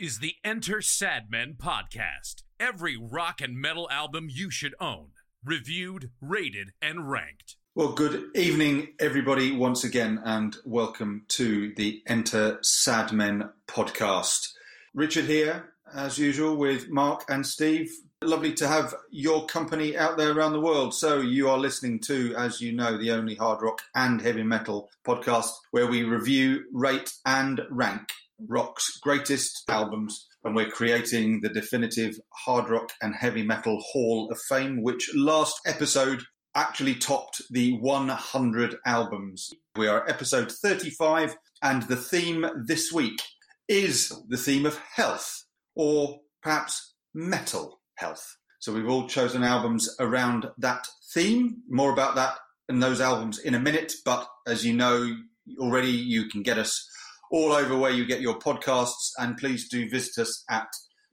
is the Enter Sadmen podcast. Every rock and metal album you should own. Reviewed, rated, and ranked. Well, good evening, everybody, once again, and welcome to the Enter Sadmen podcast. Richard here, as usual, with Mark and Steve. Lovely to have your company out there around the world. So you are listening to, as you know, the only hard rock and heavy metal podcast where we review, rate and rank rock's greatest albums. And we're creating the definitive hard rock and heavy metal Hall of Fame, which last episode actually topped the 100 albums. We are episode 35, and the theme this week is the theme of health, or perhaps metal health. So we've all chosen albums around that theme. More about that and those albums in a minute. But as you know already, you can get us all over where you get your podcasts. And please do visit us at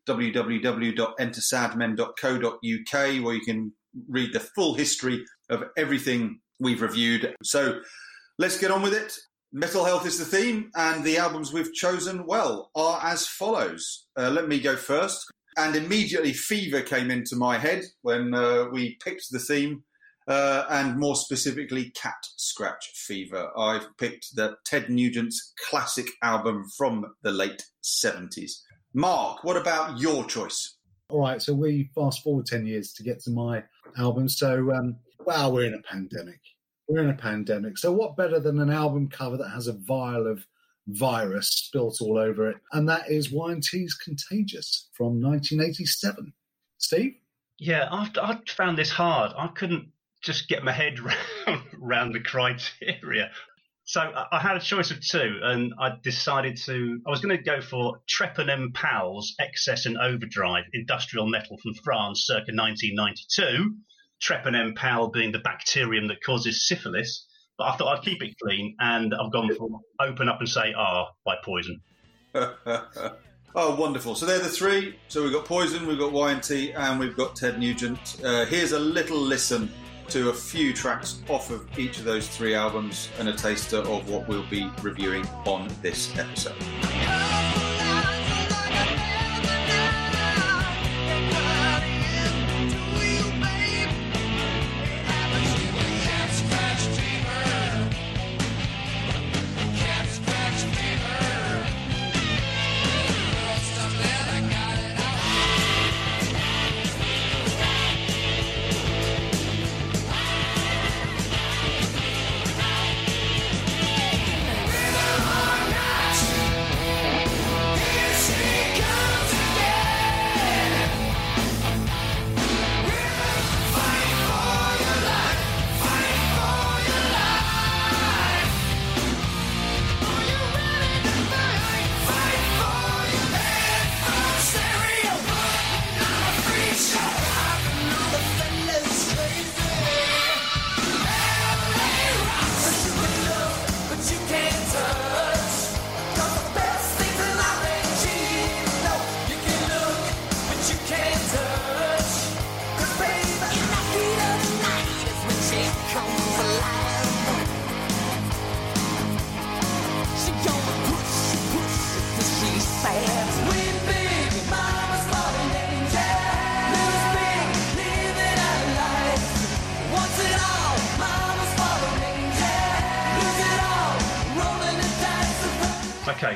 www.entersadmen.co.uk, where you can read the full history of everything we've reviewed. So let's get on with it. Metal health is the theme, and the albums we've chosen, well, are as follows. Let me go first. And immediately fever came into my head when we picked the theme, and more specifically Cat Scratch Fever. I've picked Ted Nugent's classic album from the late 70s. Mark, what about your choice? All right, so we fast forward 10 years to get to my album. So, wow, we're in a pandemic. So what better than an album cover that has a vial of virus spilt all over it, and that is Y&T's Contagious from 1987. Steve? Yeah, I found this hard. I couldn't just get my head round the criteria. So I had a choice of two, and I was going to go for Trepanum Powell's Excess and Overdrive, industrial metal from France circa 1992, Trepanum Powell being the bacterium that causes syphilis. But I thought I'd keep it clean, and I've gone for Open Up and Say Ah by Poison. Oh, wonderful. So they're the three. So we've got Poison, we've got Y&T, and we've got Ted Nugent. Here's a little listen to a few tracks off of each of those three albums and a taster of what we'll be reviewing on this episode.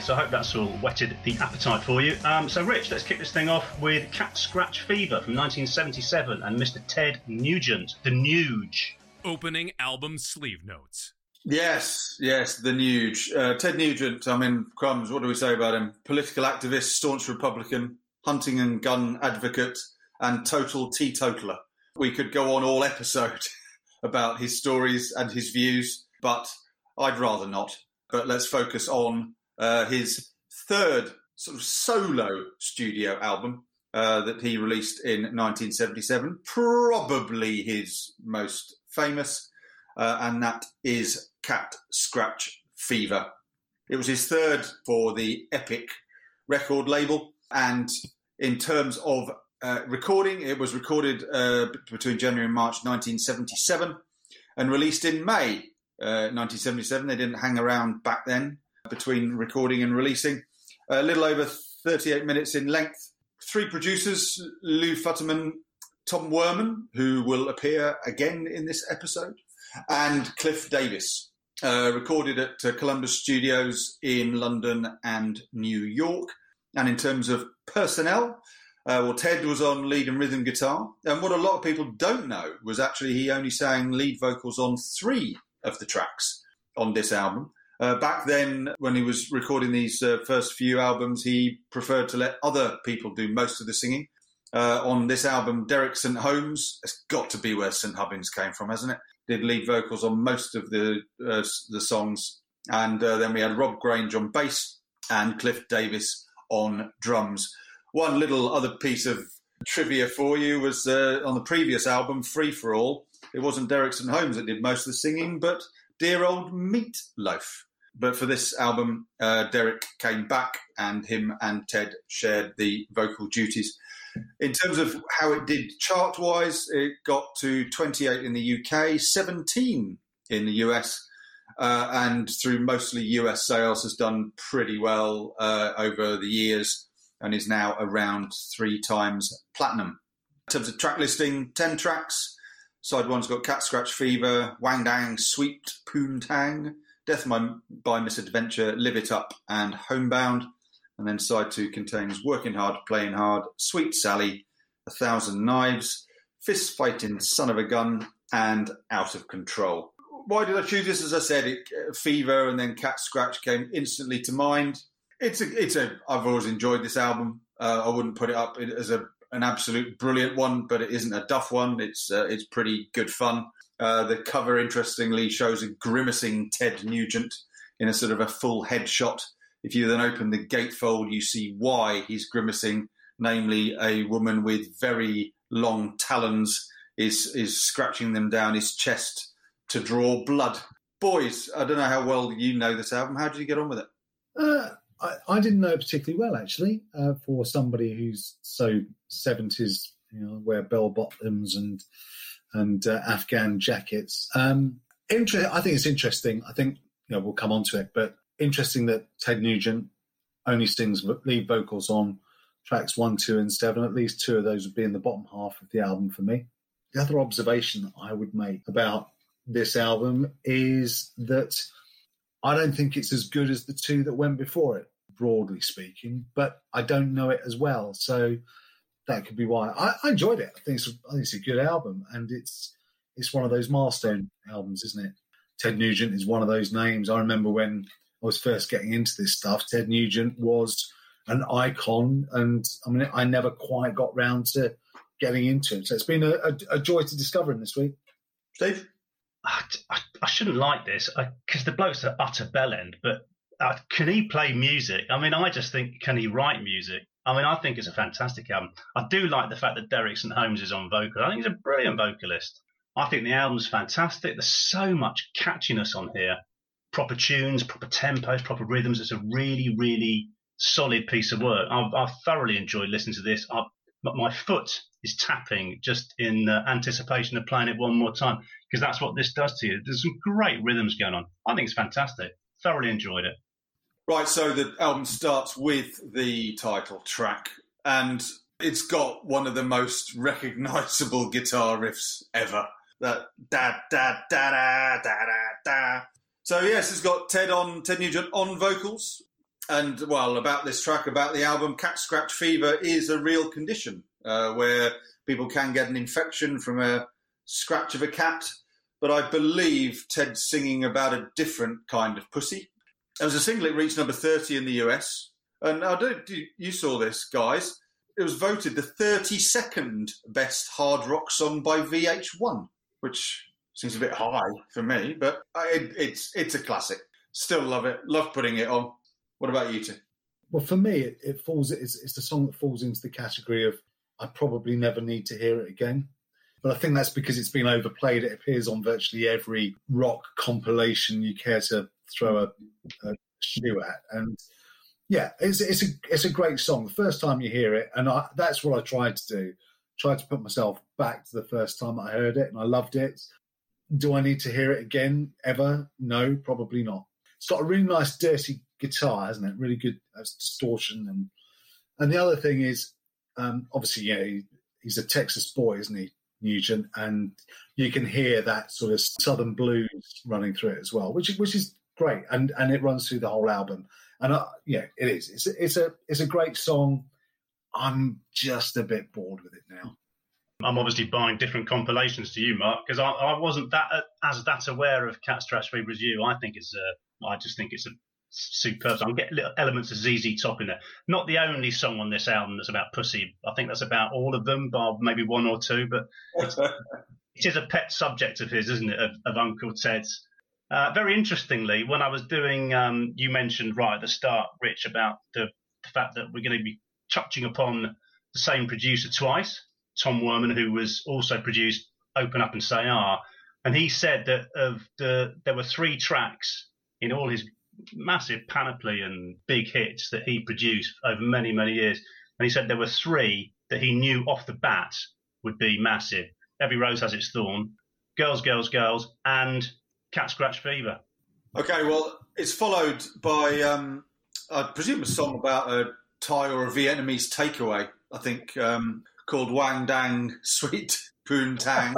So I hope that's all whetted the appetite for you. So, Rich, let's kick this thing off with Cat Scratch Fever from 1977 and Mr. Ted Nugent, The Nuge. Opening album sleeve notes. Yes, The Nuge. Ted Nugent, I mean, crumbs, what do we say about him? Political activist, staunch Republican, hunting and gun advocate, and total teetotaler. We could go on all episode about his stories and his views, but I'd rather not. But let's focus on his third sort of solo studio album that he released in 1977, probably his most famous, and that is Cat Scratch Fever. It was his third for the Epic record label, and in terms of recording, it was recorded between January and March 1977 and released in May 1977. They didn't hang around back then. Between recording and releasing, a little over 38 minutes in length. Three producers, Lou Futterman, Tom Werman, who will appear again in this episode, and Cliff Davis. Recorded at Columbus Studios in London and New York. And in terms of personnel, well, Ted was on lead and rhythm guitar. And what a lot of people don't know was actually he only sang lead vocals on three of the tracks on this album. Back then, when he was recording these first few albums, he preferred to let other people do most of the singing. On this album, Derek St. Holmes, it's got to be where St. Hubbins came from, hasn't it? Did lead vocals on most of the songs. And then we had Rob Grange on bass and Cliff Davis on drums. One little other piece of trivia for you was on the previous album, Free For All, it wasn't Derek St. Holmes that did most of the singing, but dear old Meatloaf. But for this album, Derek came back and him and Ted shared the vocal duties. In terms of how it did chart-wise, it got to 28 in the UK, 17 in the US, and through mostly US sales has done pretty well over the years and is now around 3 times platinum. In terms of track listing, 10 tracks. Side 1's got Cat Scratch Fever, Wang Dang, Sweet Poontang, Death by Misadventure, Live It Up and Homebound. And then side 2 contains Working Hard, Playing Hard, Sweet Sally, A Thousand Knives, Fist Fighting Son of a Gun, and Out of Control. Why did I choose this? As I said, Fever and then Cat Scratch came instantly to mind. I've always enjoyed this album. I wouldn't put it up as an absolute brilliant one, but it isn't a duff one. It's pretty good fun. The cover, interestingly, shows a grimacing Ted Nugent in a sort of a full headshot. If you then open the gatefold, you see why he's grimacing, namely a woman with very long talons is scratching them down his chest to draw blood. Boys, I don't know how well you know this album. How did you get on with it? I didn't know it particularly well, actually, for somebody who's so 70s, wear bell-bottoms and Afghan jackets. I think it's interesting. I think we'll come on to it, but interesting that Ted Nugent only sings lead vocals on tracks 1, 2, and 7. At least 2 of those would be in the bottom half of the album for me. The other observation I would make about this album is that I don't think it's as good as the 2 that went before it, broadly speaking, but I don't know it as well. So that could be why. I enjoyed it. I think it's a good album, and it's one of those milestone albums, isn't it? Ted Nugent is one of those names. I remember when I was first getting into this stuff, Ted Nugent was an icon, and I never quite got round to getting into him. So it's been a joy to discover him this week. Steve? I shouldn't like this because the bloke's an utter bellend, but can he play music? I just think, can he write music? I think it's a fantastic album. I do like the fact that Derek St. Holmes is on vocal. I think he's a brilliant vocalist. I think the album's fantastic. There's so much catchiness on here. Proper tunes, proper tempos, proper rhythms. It's a really, really solid piece of work. I've thoroughly enjoyed listening to this. My foot is tapping just in anticipation of playing it one more time, because that's what this does to you. There's some great rhythms going on. I think it's fantastic. Thoroughly enjoyed it. Right, so the album starts with the title track, and it's got one of the most recognisable guitar riffs ever. That da-da-da-da-da-da-da. So, yes, it's got Ted Nugent on vocals. And, well, about this track, about the album, Cat Scratch Fever is a real condition where people can get an infection from a scratch of a cat. But I believe Ted's singing about a different kind of pussy. As a single, it reached number 30 in the US. And I don't know if you saw this, guys. It was voted the 32nd best hard rock song by VH1, which seems a bit high for me, but it's a classic. Still love it. Love putting it on. What about you two? Well, for me, it falls. It's the song that falls into the category of I probably never need to hear it again. But I think that's because it's been overplayed. It appears on virtually every rock compilation you care to throw a shoe at. And yeah, it's a great song. The first time you hear it, and that's what I tried to do. Tried to put myself back to the first time I heard it, and I loved it. Do I need to hear it again, ever? No, probably not. It's got a really nice dirty guitar, hasn't it? Really good distortion and And the other thing is, obviously, yeah, he's a Texas boy, isn't he, Nugent? And you can hear that sort of Southern blues running through it as well, which is great, and it runs through the whole album. And yeah, it is. It's a great song. I'm just a bit bored with it now. I'm obviously buying different compilations to you, Mark, because I wasn't that aware of Cat Scratch Fever as you. I think I just think it's a superb song. I'm getting little elements of ZZ Top in there. Not the only song on this album that's about pussy. I think that's about all of them, bar maybe one or two. But it is a pet subject of his, isn't it? Of Uncle Ted's. Very interestingly, when I was doing, you mentioned right at the start, Rich, about the fact that we're going to be touching upon the same producer twice, Tom Werman, who was also produced Open Up and Say Ah. And he said that there were three tracks in all his massive panoply and big hits that he produced over many, many years. And he said there were three that he knew off the bat would be massive. Every Rose Has Its Thorn, Girls, Girls, Girls, and Cat Scratch Fever. Okay, well, it's followed by, I presume, a song about a Thai or a Vietnamese takeaway, I think, called Wang Dang Sweet Poon Tang.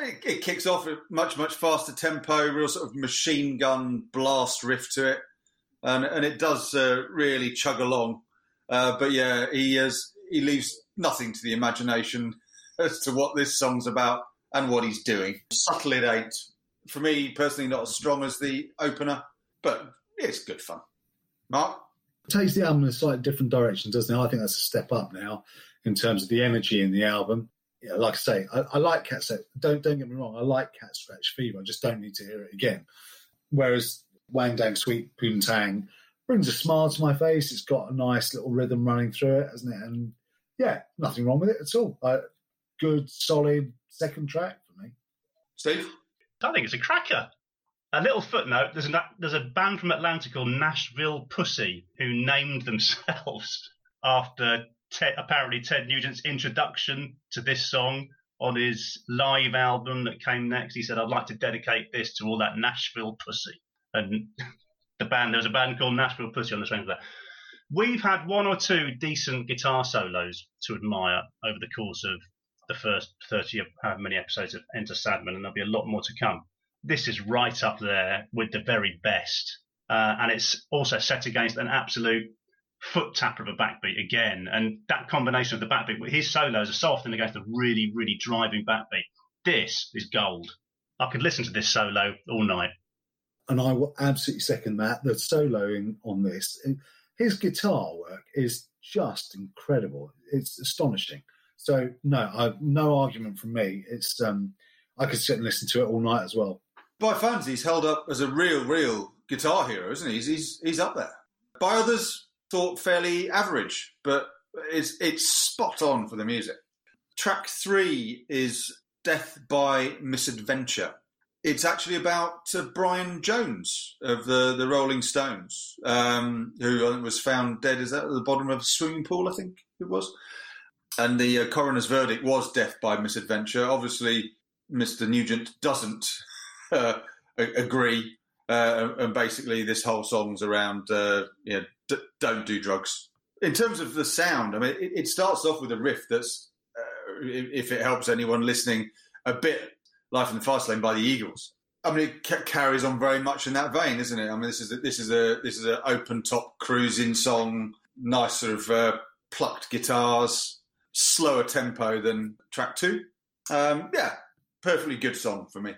It kicks off at much, much faster tempo, real sort of machine gun blast riff to it, and it does really chug along. But yeah, he leaves nothing to the imagination as to what this song's about and what he's doing. Subtle it ain't. For me, personally, not as strong as the opener, but it's good fun. Mark? It takes the album in a slightly different direction, doesn't it? I think that's a step up now in terms of the energy in the album. Yeah, like I say, I like Cat Scratch. Don't get me wrong, I like Cat Scratch Fever. I just don't need to hear it again. Whereas Wang Dang Sweet Poon Tang brings a smile to my face. It's got a nice little rhythm running through it, hasn't it? And yeah, nothing wrong with it at all. Good, solid second track for me. Steve? I think it's a cracker. A little footnote, there's a band from Atlanta called Nashville Pussy who named themselves after apparently Ted Nugent's introduction to this song on his live album that came next. He said, I'd like to dedicate this to all that Nashville Pussy. And there was a band called Nashville Pussy on the strength of that. We've had one or two decent guitar solos to admire over the course of the first 30 of how many episodes of Enter Sadman, and there'll be a lot more to come. This is right up there with the very best. And it's also set against an absolute foot tap of a backbeat again. And that combination of the backbeat with his solos are so often against a really, really driving backbeat. This is gold. I could listen to this solo all night. And I will absolutely second that. The soloing on this, his guitar work is just incredible. It's astonishing. So, no argument from me. It's I could sit and listen to it all night as well. By fans, he's held up as a real guitar hero, isn't he? He's up there. By others, thought fairly average, but it's spot on for the music. Track 3 is Death by Misadventure. It's actually about Brian Jones of the Rolling Stones, who I think was found dead at the bottom of a swimming pool, I think it was. And the coroner's verdict was death by misadventure. Obviously, Mr. Nugent doesn't agree. And basically, this whole song's around, don't do drugs. In terms of the sound, I mean, it starts off with a riff that's, if it helps anyone listening, a bit Life in the Fast Lane by the Eagles. I mean, it carries on very much in that vein, isn't it? I mean, this is an open top cruising song, nice sort of plucked guitars. Slower tempo than track 2. Perfectly good song for me.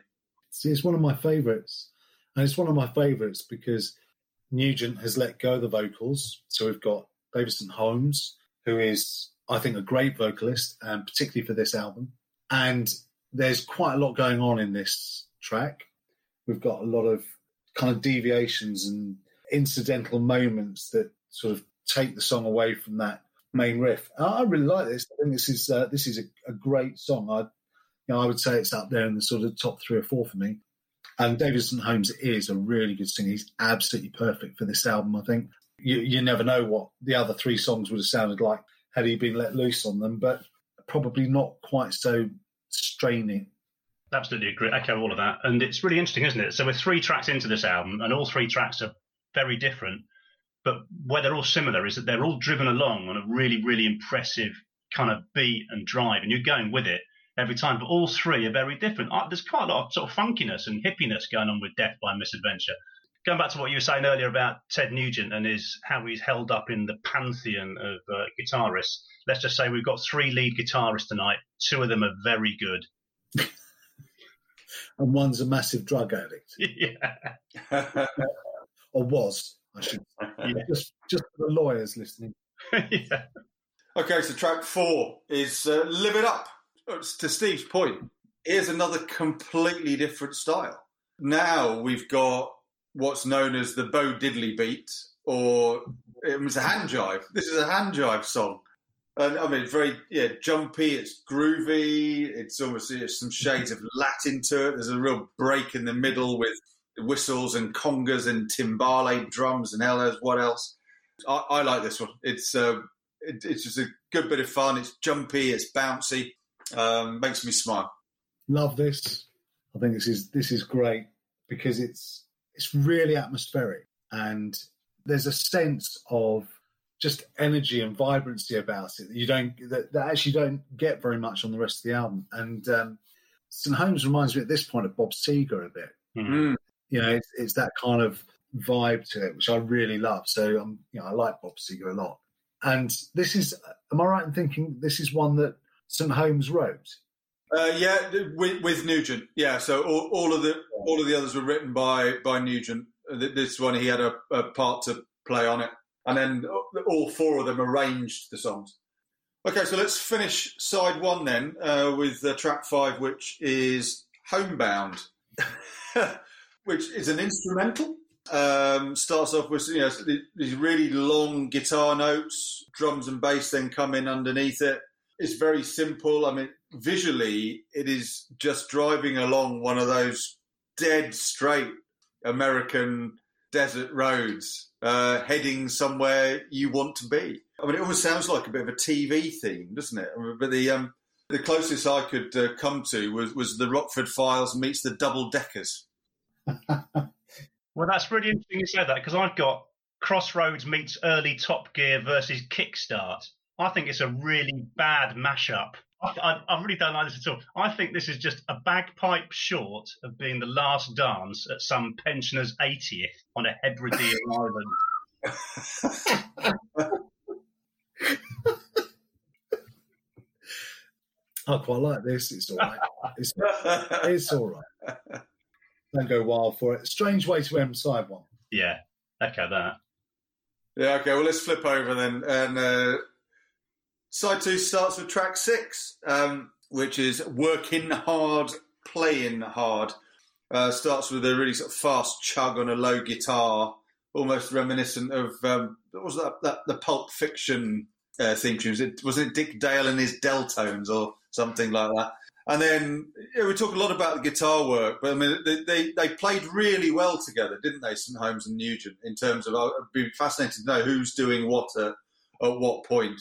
See, it's one of my favourites. And it's one of my favourites because Nugent has let go of the vocals. So we've got Dave St. Holmes, who is, I think, a great vocalist, and particularly for this album. And there's quite a lot going on in this track. We've got a lot of kind of deviations and incidental moments that sort of take the song away from that main riff. I really like this. I think this is a great song. I would say it's up there in the sort of top 3 or 4 for me. And David St. Holmes is a really good singer. He's absolutely perfect for this album. I think you never know what the other 3 songs would have sounded like had he been let loose on them, but probably not quite so straining. Absolutely agree. Echo all of that. And it's really interesting, isn't it? So we're 3 tracks into this album, and all 3 tracks are very different. But where they're all similar is that they're all driven along on a really, really impressive kind of beat and drive, and you're going with it every time. But all three are very different. There's quite a lot of sort of funkiness and hippiness going on with Death by Misadventure. Going back to what you were saying earlier about Ted Nugent and how he's held up in the pantheon of guitarists, let's just say we've got three lead guitarists tonight. Two of them are very good. And one's a massive drug addict. Yeah. Or was, I should say. Yeah. Just for the lawyers listening. Yeah. Okay, so track 4 is Live It Up. To Steve's point, here's another completely different style. Now we've got what's known as the Bo Diddley beat, or it was a hand jive. This is a hand jive song. And I mean, it's very jumpy, it's groovy, it's almost some shades of Latin to it. There's a real break in the middle with whistles and congas and timbale drums and hell knows what else. I like this one. It's just a good bit of fun. It's jumpy, it's bouncy. Makes me smile. Love this. I think this is great because it's really atmospheric, and there's a sense of just energy and vibrancy about it that you don't get very much on the rest of the album. And St. Holmes reminds me at this point of Bob Seger a bit. Mm-hmm. You know, it's that kind of vibe to it, which I really love. So I like Bob Seger a lot. And this is, am I right in thinking this is one that St. Holmes wrote? With Nugent. Yeah, so all of the others were written by Nugent. This one he had a part to play on it, and then all four of them arranged the songs. Okay, so let's finish side one then with track 5, which is Homebound, which is an instrumental. Starts off with these really long guitar notes, drums and bass then come in underneath it. It's very simple. I mean, visually, it is just driving along one of those dead straight American desert roads, heading somewhere you want to be. I mean, it almost sounds like a bit of a TV theme, doesn't it? But the closest I could come to was the Rockford Files meets the Double Deckers. Well, that's really interesting you said that, because I've got Crossroads meets early Top Gear versus Kickstart. I think it's a really bad mashup. I really don't like this at all. I think this is just a bagpipe short of being the last dance at some pensioner's 80th on a Hebridean island. I quite like this. It's all right. It's all right. Don't go wild for it. Strange way to end side one. Yeah. Okay, that. Yeah, okay. Well, let's flip over then and... Side 2 starts with track 6, which is Working Hard, Playing Hard. Starts with a really sort of fast chug on a low guitar, almost reminiscent of, what was that the Pulp Fiction theme tune? Wasn't it Dick Dale and his Deltones or something like that? And then we talk a lot about the guitar work, but I mean, they played really well together, didn't they, St. Holmes and Nugent, in terms of, I'd be fascinated to know who's doing what at what point.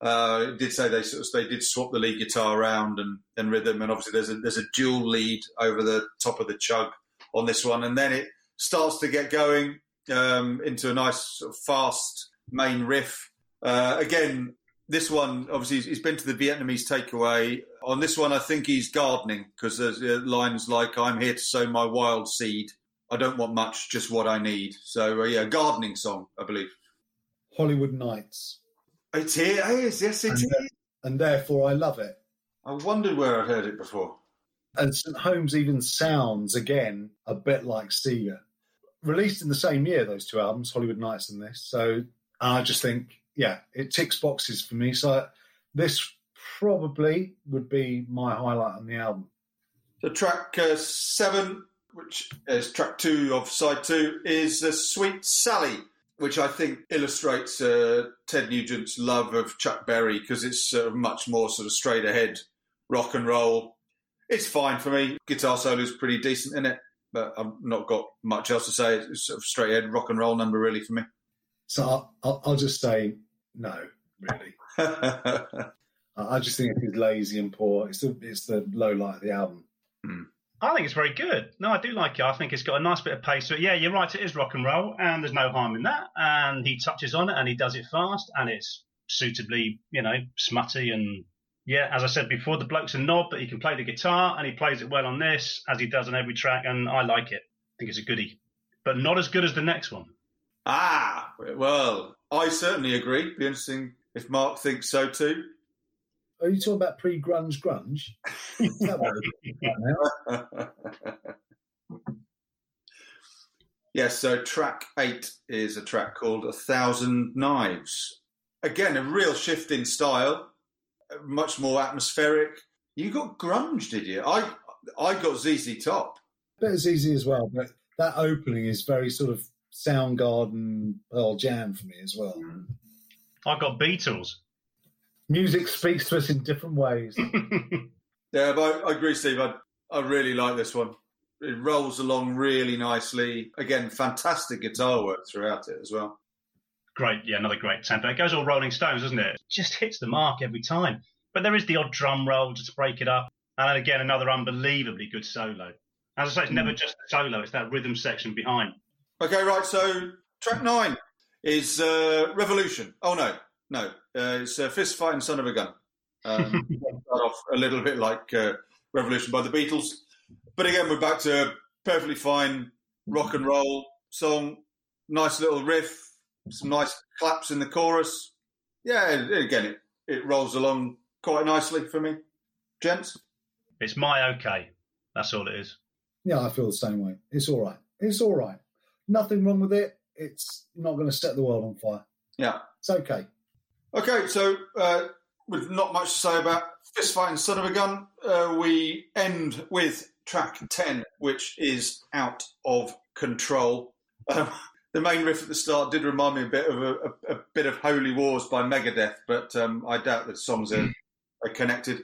It did say they did swap the lead guitar around and rhythm, and obviously there's a dual lead over the top of the chug on this one, and then it starts to get going into a nice sort of fast main riff. Again, this one obviously he's been to the Vietnamese takeaway. On this one, I think he's gardening, because there's lines like "I'm here to sow my wild seed. I don't want much, just what I need." So gardening song, I believe. Hollywood Nights. It is, yes it is. And therefore I love it. I wondered where I heard it before. And St. Holmes even sounds, again, a bit like Seger. Released in the same year, those two albums, Hollywood Nights and this. So I just think, it ticks boxes for me. So this probably would be my highlight on the album. So track 7, which is track 2 of side 2, is Sweet Sally, which I think illustrates Ted Nugent's love of Chuck Berry, because it's much more sort of straight-ahead rock and roll. It's fine for me. Guitar solo is pretty decent in it, but I've not got much else to say. It's sort of straight-ahead rock and roll number, really, for me. So I'll just say no, really. I just think it's lazy and poor. It's the low light of the album. Mm. I think it's very good. No, I do like it. I think it's got a nice bit of pace. But yeah, you're right. It is rock and roll, and there's no harm in that. And he touches on it, and he does it fast, and it's suitably, you know, smutty. And yeah, as I said before, the bloke's a knob, but he can play the guitar, and he plays it well on this, as he does on every track. And I like it. I think it's a goodie, but not as good as the next one. Ah, well, I certainly agree. It'd be interesting if Mark thinks so too. Are you talking about pre-grunge grunge? Yes, so track 8 is a track called 1,000 Knives. Again, a real shift in style, much more atmospheric. You got grunge, did you? I got ZZ Top. A bit of ZZ as well, but that opening is very sort of Soundgarden, Pearl Jam for me as well. I got Beatles. Music speaks to us in different ways. Yeah, but I agree, Steve. I really like this one. It rolls along really nicely. Again, fantastic guitar work throughout it as well. Great, yeah, another great tempo. It goes all Rolling Stones, doesn't it? It just hits the mark every time. But there is the odd drum roll just to break it up. And then again, another unbelievably good solo. As I say, it's never just the solo. It's that rhythm section behind. Okay, right, so track 9 is Revolution. Oh, no, it's Fist Fight and Son of a Gun. Start off a little bit like Revolution by the Beatles. But again, we're back to a perfectly fine rock and roll song. Nice little riff, some nice claps in the chorus. Yeah, again, it rolls along quite nicely for me. Gents? It's my okay. That's all it is. Yeah, I feel the same way. It's all right. It's all right. Nothing wrong with it. It's not going to set the world on fire. Yeah. It's okay. Okay, so with not much to say about Fist Fight and Son of a Gun, we end with track 10, which is Out of Control. The main riff at the start did remind me a bit of a bit of Holy Wars by Megadeth, but I doubt that songs are connected.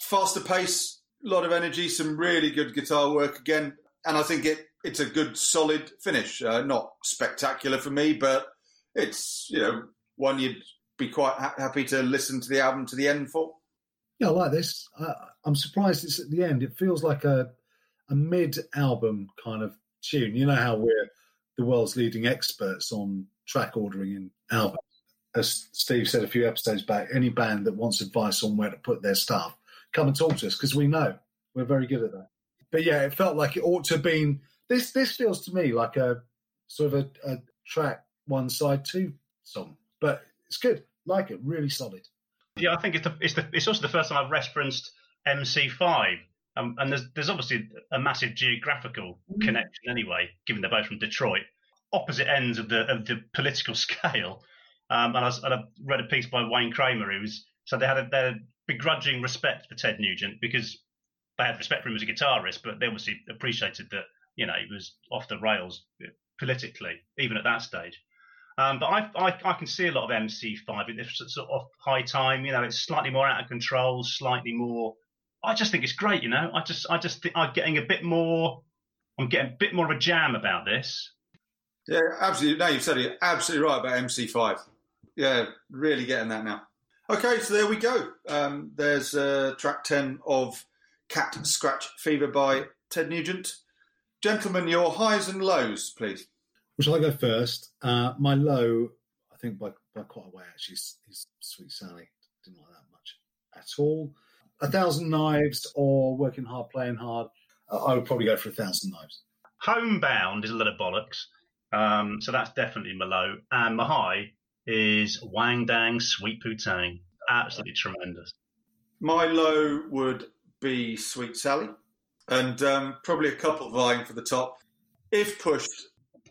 Faster pace, a lot of energy, some really good guitar work again, and I think it's a good, solid finish. Not spectacular for me, but it's, you know, one you'd be quite happy to listen to the album to the end for. Yeah, I like this. I'm surprised it's at the end. It feels like a mid-album kind of tune. You know how we're the world's leading experts on track ordering in albums. As Steve said a few episodes back, any band that wants advice on where to put their stuff, come and talk to us, because we know. We're very good at that. But yeah, it felt like it ought to have been... This feels to me like a sort of a track 1, side 2 song. But it's good. Like it, really solid. Yeah, I think it's also the first time I've referenced MC5, and there's obviously a massive geographical connection anyway, given they're both from Detroit, opposite ends of the political scale. And I read a piece by Wayne Kramer who said they had their begrudging respect for Ted Nugent because they had respect for him as a guitarist, but they obviously appreciated that, you know, he was off the rails politically, even at that stage. But I can see a lot of MC5. It's sort of high time, you know. It's slightly more out of control, slightly more. I just think it's great, you know. I just think I'm getting a bit more of a jam about this. Yeah, absolutely. No, you've said it. Absolutely right about MC5. Yeah, really getting that now. Okay, so there we go. There's track 10 of Cat Scratch Fever by Ted Nugent. Gentlemen, your highs and lows, please. Well, shall I go first? My low, I think by quite a way, actually, is Sweet Sally. Didn't like that much at all. 1,000 Knives or Working Hard, Playing Hard, I would probably go for 1,000 Knives. Homebound is a lot of bollocks, so that's definitely my low. And my high is Wang Dang Sweet Poo-Tang. Absolutely tremendous. My low would be Sweet Sally, and probably a couple vying for the top. If pushed...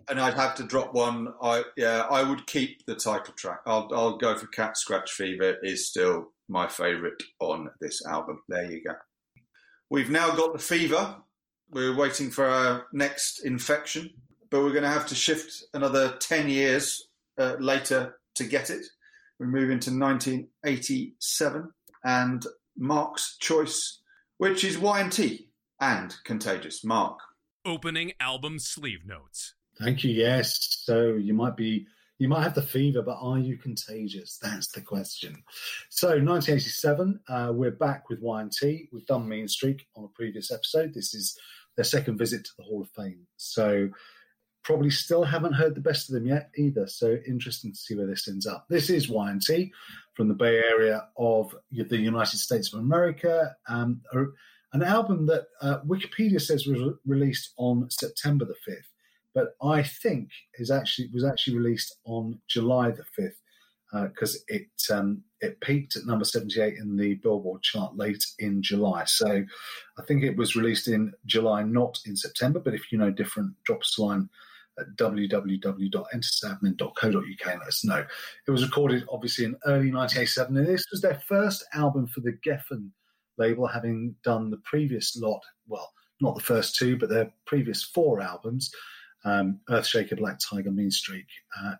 and I'd have to drop one. I would keep the title track. I'll go for Cat Scratch Fever is still my favourite on this album. There you go. We've now got the fever. We're waiting for our next infection, but we're going to have to shift another 10 years later to get it. We move into 1987 and Mark's choice, which is Y&T and Contagious. Mark. Opening album sleeve notes. Thank you, yes. So you might be You might have the fever, but are you contagious? That's the question. So 1987, we're back with Y&T. We've done Mean Streak on a previous episode. This is their second visit to the Hall of Fame. So probably still haven't heard the best of them yet either. So interesting to see where this ends up. This is Y&T from the Bay Area of the United States of America. An album that Wikipedia says was released on September the 5th, but I think was actually released on July the 5th because it peaked at number 78 in the Billboard chart late in July. So I think it was released in July, not in September, but if you know different, drop us a line at www.entertainment.co.uk and let us know. It was recorded, obviously, in early 1987, and this was their first album for the Geffen label, having done the previous lot, well, not the first two, but their previous four albums, Earthshaker, Black Tiger, Mean Streak,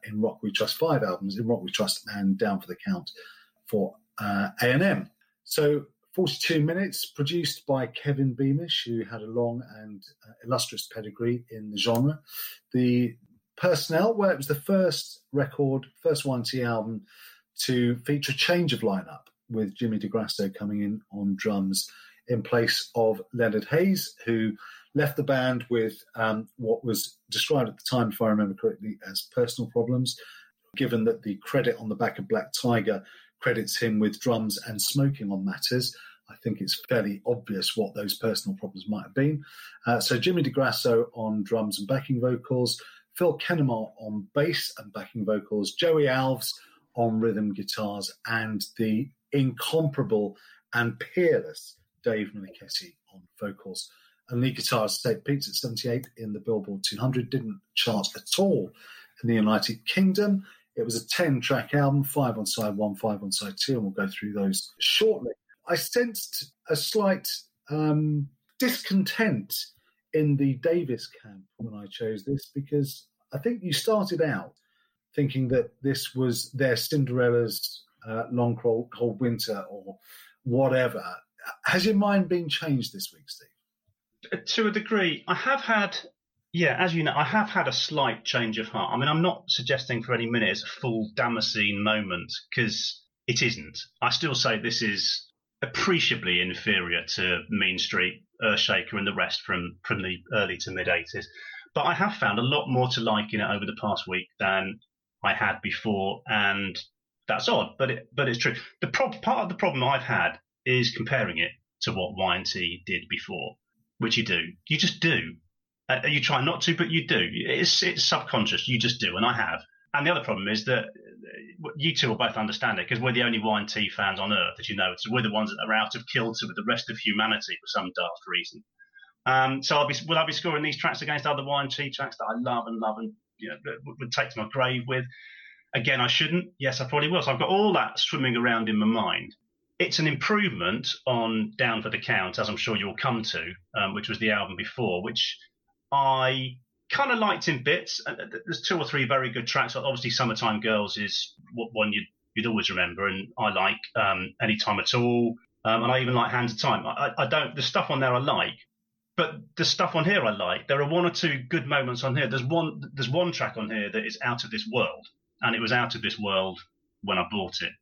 In Rock We Trust, five albums, In Rock We Trust, and Down for the Count for A&M. So 42 minutes, produced by Kevin Beamish, who had a long and illustrious pedigree in the genre. The personnel, where it was the first record, first Y&T album to feature a change of lineup, with Jimmy DeGrasso coming in on drums in place of Leonard Hayes, who left the band with what was described at the time, if I remember correctly, as personal problems, given that the credit on the back of Black Tiger credits him with drums and smoking on matters. I think it's fairly obvious what those personal problems might have been. So Jimmy DeGrasso on drums and backing vocals, Phil Kennemore on bass and backing vocals, Joey Alves on rhythm guitars, and the incomparable and peerless Dave Meniketti on vocals. And lead guitarist Ted peaked at 78 in the Billboard 200, didn't chart at all in the United Kingdom. It was a 10-track album, 5 on side 1, 5 on side 2, and we'll go through those shortly. I sensed a slight discontent in the Davis camp when I chose this, because I think you started out thinking that this was their Cinderella's Long Cold Winter or whatever. Has your mind been changed this week, Steve? To a degree, I have had, as you know, I have had a slight change of heart. I mean, I'm not suggesting for any minute it's a full Damascene moment, because it isn't. I still say this is appreciably inferior to Mean Street, Earthshaker and the rest from the early to mid-80s. But I have found a lot more to like in it over the past week than I had before, and that's odd, but it's true. The part of the problem I've had is comparing it to what Y&T did before, which you do. You just do. You try not to, but you do. It's subconscious. You just do, and I have. And the other problem is that you two will both understand it, because we're the only Y&T fans on earth, as you know. So we're the ones that are out of kilter with the rest of humanity for some daft reason. So will I be scoring these tracks against other Y&T tracks that I love and love and would take to my grave with? Again, I shouldn't. Yes, I probably will. So I've got all that swimming around in my mind. It's an improvement on Down for the Count, as I'm sure you'll come to, which was the album before, which I kind of liked in bits. There's two or three very good tracks. Obviously, Summertime Girls is one you'd always remember, and I like Anytime at All, and I even like Hands of Time. I don't. The stuff on there I like. But the stuff on here I like. There are one or two good moments on here. There's one track on here that is out of this world, and it was out of this world when I bought it.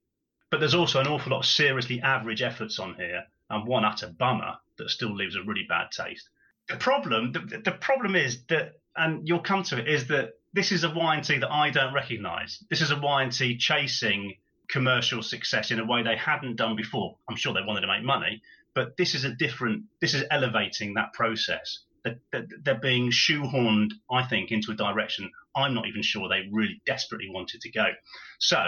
But there's also an awful lot of seriously average efforts on here, and one utter bummer that still leaves a really bad taste. The problem is that, and you'll come to it, is that this is a Y&T that I don't recognise. This is a Y&T chasing commercial success in a way they hadn't done before. I'm sure they wanted to make money, but this is elevating that process. They're being shoehorned, I think, into a direction I'm not even sure they really desperately wanted to go. So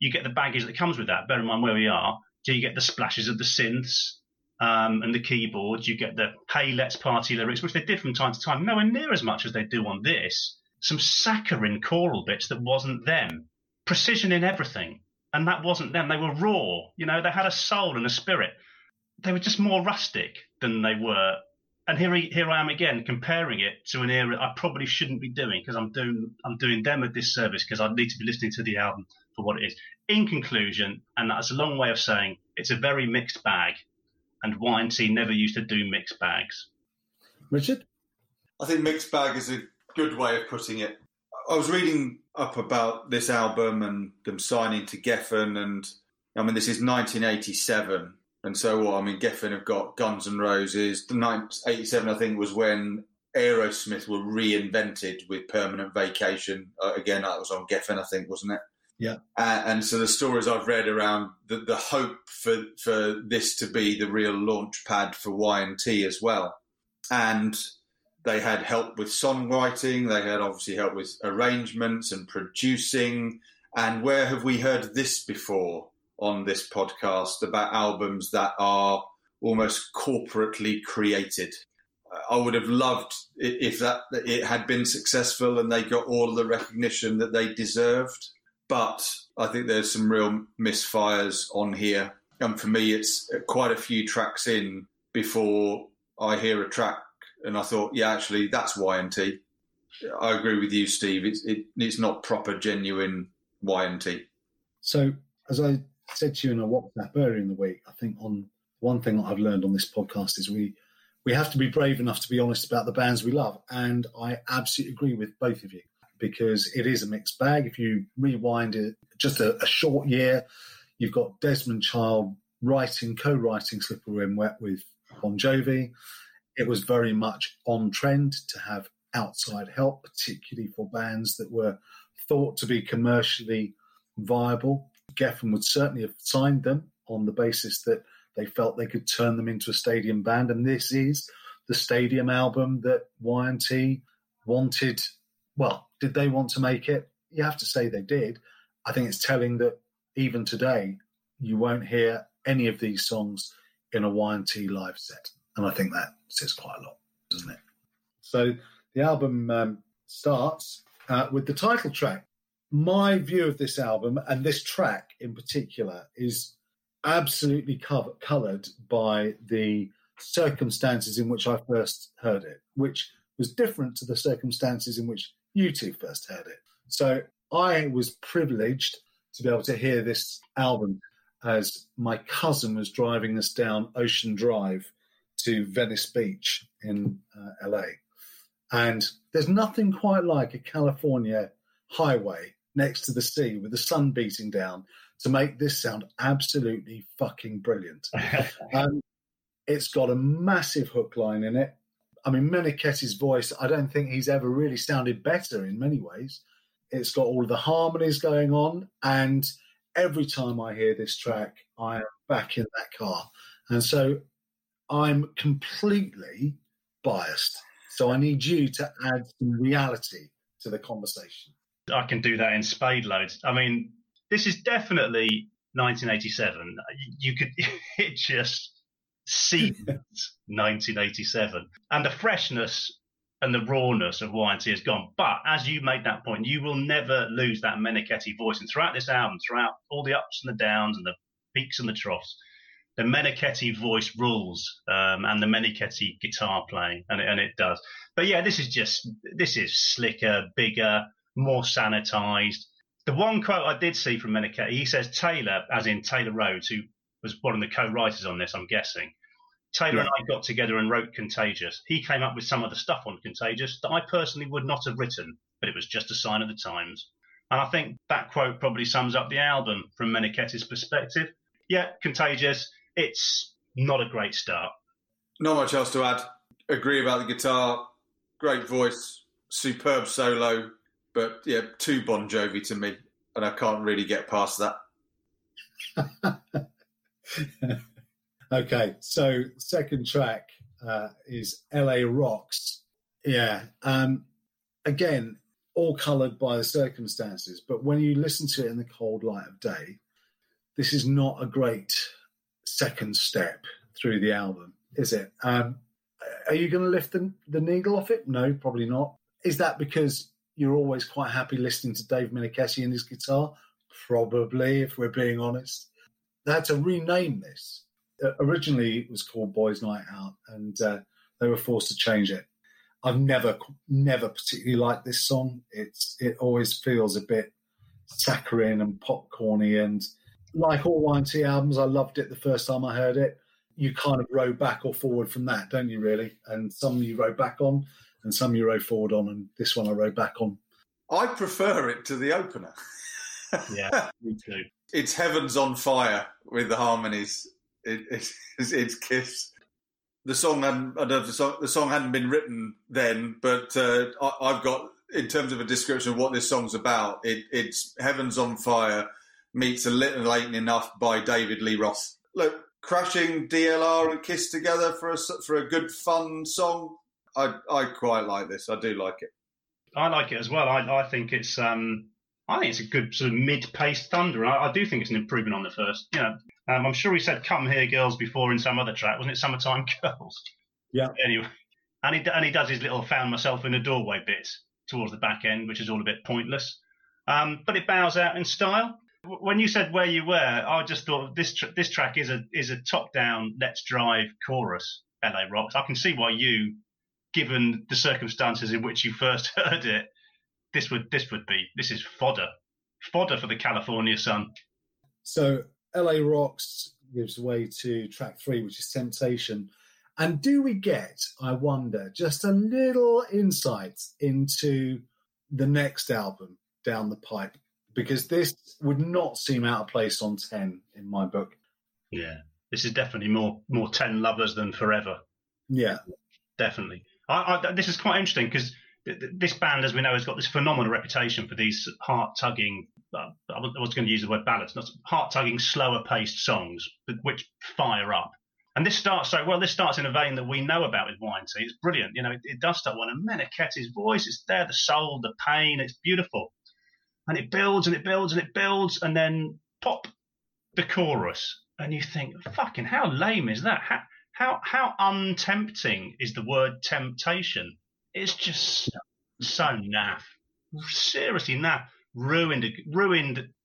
you get the baggage that comes with that. Bear in mind where we are. So you get the splashes of the synths and the keyboards. You get the, hey, let's party lyrics, which they did from time to time, nowhere near as much as they do on this. Some saccharine choral bits that wasn't them. Precision in everything. And that wasn't them. They were raw. They had a soul and a spirit. They were just more rustic than they were. And here I am again comparing it to an era I probably shouldn't be doing, because I'm doing them a disservice, because I need to be listening to the album for what it is. In conclusion, and that's a long way of saying it's a very mixed bag, and Y&T never used to do mixed bags. Richard? I think mixed bag is a good way of putting it. I was reading up about this album and them signing to Geffen, and I mean, this is 1987. And so what? I mean, Geffen have got Guns N' Roses. 1987, I think, was when Aerosmith were reinvented with Permanent Vacation. Again, that was on Geffen, I think, wasn't it? Yeah. And so the stories I've read around the hope for this to be the real launch pad for Y&T as well. And they had help with songwriting. They had obviously help with arrangements and producing. And where have we heard this before on this podcast about albums that are almost corporately created? I would have loved if that it had been successful and they got all the recognition that they deserved. But I think there's some real misfires on here. And for me, it's quite a few tracks in before I hear a track and I thought, yeah, actually, that's Y&T. I agree with you, Steve. It's not proper, genuine Y&T. So as I said to you in a WhatsApp earlier in the week, I think on one thing that I've learned on this podcast is we have to be brave enough to be honest about the bands we love. And I absolutely agree with both of you, because it is a mixed bag. If you rewind it just a short year, you've got Desmond Child co-writing Slippery When Wet with Bon Jovi. It was very much on trend to have outside help, particularly for bands that were thought to be commercially viable. Geffen would certainly have signed them on the basis that they felt they could turn them into a stadium band, and this is the stadium album that Y&T wanted. Well, did they want to make it? You have to say they did. I think it's telling that even today, you won't hear any of these songs in a Y&T live set. And I think that says quite a lot, doesn't it? So the album starts with the title track. My view of this album, and this track in particular, is absolutely coloured by the circumstances in which I first heard it, which was different to the circumstances in which you two first heard it. So I was privileged to be able to hear this album as my cousin was driving us down Ocean Drive to Venice Beach in LA. And there's nothing quite like a California highway next to the sea with the sun beating down to make this sound absolutely fucking brilliant. It's got a massive hook line in it. I mean, Meniketti's voice, I don't think he's ever really sounded better in many ways. It's got all the harmonies going on, and every time I hear this track, I am back in that car. And so I'm completely biased. So I need you to add some reality to the conversation. I can do that in spade loads. I mean, this is definitely 1987. You could, it just seems 1987, and the freshness and the rawness of Y&T is gone. But as you made that point, you will never lose that Meniketti voice. And throughout this album, throughout all the ups and the downs and the peaks and the troughs, the Meniketti voice rules, and the Meniketti guitar playing, and it does. But yeah, this is slicker, bigger, more sanitized. The one quote I did see from Meniketti, he says Taylor, as in Taylor Rhodes, who was one of the co-writers on this, I'm guessing. Taylor and I got together and wrote Contagious. He came up with some of the stuff on Contagious that I personally would not have written, but it was just a sign of the times. And I think that quote probably sums up the album from Meniketti's perspective. Yeah, Contagious. It's not a great start. Not much else to add. Agree about the guitar. Great voice. Superb solo. But yeah, too Bon Jovi to me. And I can't really get past that. Okay, so second track is LA Rocks. Yeah, again, all coloured by the circumstances, but when you listen to it in the cold light of day, this is not a great second step through the album, is it? Are you going to lift the needle off it? No, probably not. Is that because you're always quite happy listening to Dave Meniketti and his guitar? Probably, if we're being honest. They had to rename this. Originally, it was called Boys Night Out, and they were forced to change it. I've never particularly liked this song. It always feels a bit saccharine and popcorny, and like all Y&T albums, I loved it the first time I heard it. You kind of row back or forward from that, don't you, really? And some you row back on, and some you row forward on, and this one I row back on I prefer it to the opener. Yeah, me too. It's Heaven's on Fire with the harmonies. It's Kiss. The song hadn't been written then, but I've got, in terms of a description of what this song's about, it's Heaven's on Fire meets A Little Late Enough by David Lee Roth. Look, crashing DLR and Kiss together for a good fun song. I quite like this. I do like it. I like it as well. I think it's a good sort of mid-paced thunder. I do think it's an improvement on the first. You know, I'm sure we said "Come Here, Girls" before in some other track, wasn't it? "Summertime Girls." Yeah. Anyway, and he does his little "Found Myself in a Doorway" bits towards the back end, which is all a bit pointless. But it bows out in style. When you said "Where You Were," I just thought this track is a top-down "Let's Drive" chorus. LA Rocks. I can see why you, given the circumstances in which you first heard it, this is fodder for the California sun. So LA Rocks gives way to track 3, which is Temptation. And do we get, I wonder, just a little insight into the next album down the pipe? Because this would not seem out of place on 10 in my book. Yeah, this is definitely more 10 lovers than forever. Yeah. Definitely. This is quite interesting because this band, as we know, has got this phenomenal reputation for these heart-tugging, I was going to use the word ballads, not heart-tugging, slower-paced songs, which fire up. And this starts so well. This starts in a vein that we know about with Y&T. It's brilliant. You know, it does start well. And Meniketti's voice, it's there, the soul, the pain, it's beautiful. And it builds and it builds and it builds, and then pop, the chorus. And you think, fucking, how lame is that? How untempting is the word temptation? It's just so naff. Seriously naff. Ruined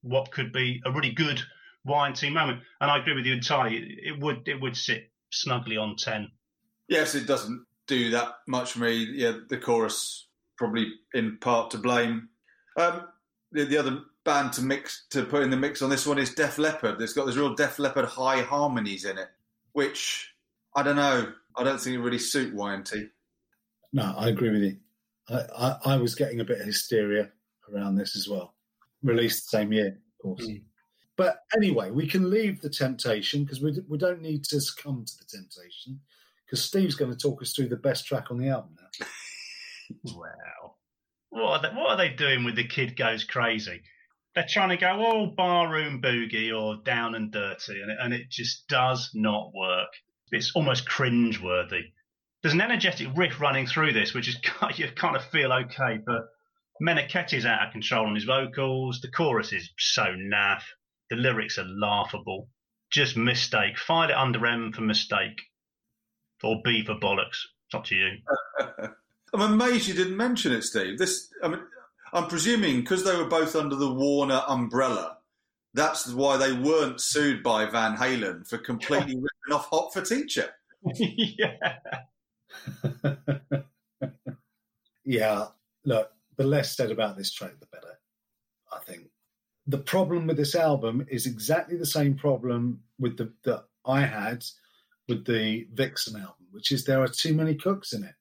what could be a really good Y&T moment. And I agree with you entirely. It would sit snugly on 10. Yes, it doesn't do that much for me. Yeah, the chorus probably in part to blame. The other band to put in the mix on this one is Def Leppard. It's got this real Def Leppard high harmonies in it, which, I don't know. I don't think it really suit Y&T. No, I agree with you. I was getting a bit of hysteria around this as well. Released the same year, of course. Mm. But anyway, we can leave the temptation because we don't need to succumb to the temptation because Steve's going to talk us through the best track on the album now. Wow. What are they doing with The Kid Goes Crazy? They're trying to go all barroom boogie or down and dirty, and it just does not work. It's almost cringeworthy. There's an energetic riff running through this, which is, you kind of feel okay, but Meniketti's out of control on his vocals. The chorus is so naff. The lyrics are laughable. Just mistake. File it under M for mistake. Or B for bollocks. It's up to you. I'm amazed you didn't mention it, Steve. I'm presuming because they were both under the Warner umbrella, that's why they weren't sued by Van Halen for completely ripping off Hot for Teacher. Yeah. Yeah. Look, the less said about this track, the better, I think. The problem with this album is exactly the same problem with that I had with the Vixen album, which is there are too many cooks in it.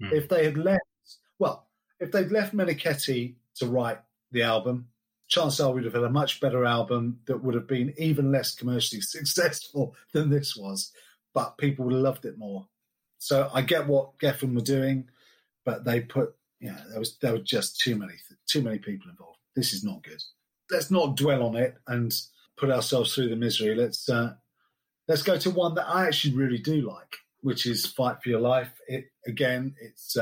Hmm. If they'd left Meniketti to write the album, chances are we'd have had a much better album that would have been even less commercially successful than this was, but people would have loved it more. So I get what Geffen were doing, but they put, there were just too many people involved. This is not good. Let's not dwell on it and put ourselves through the misery. Let's go to one that I actually really do like, which is "Fight for Your Life." It's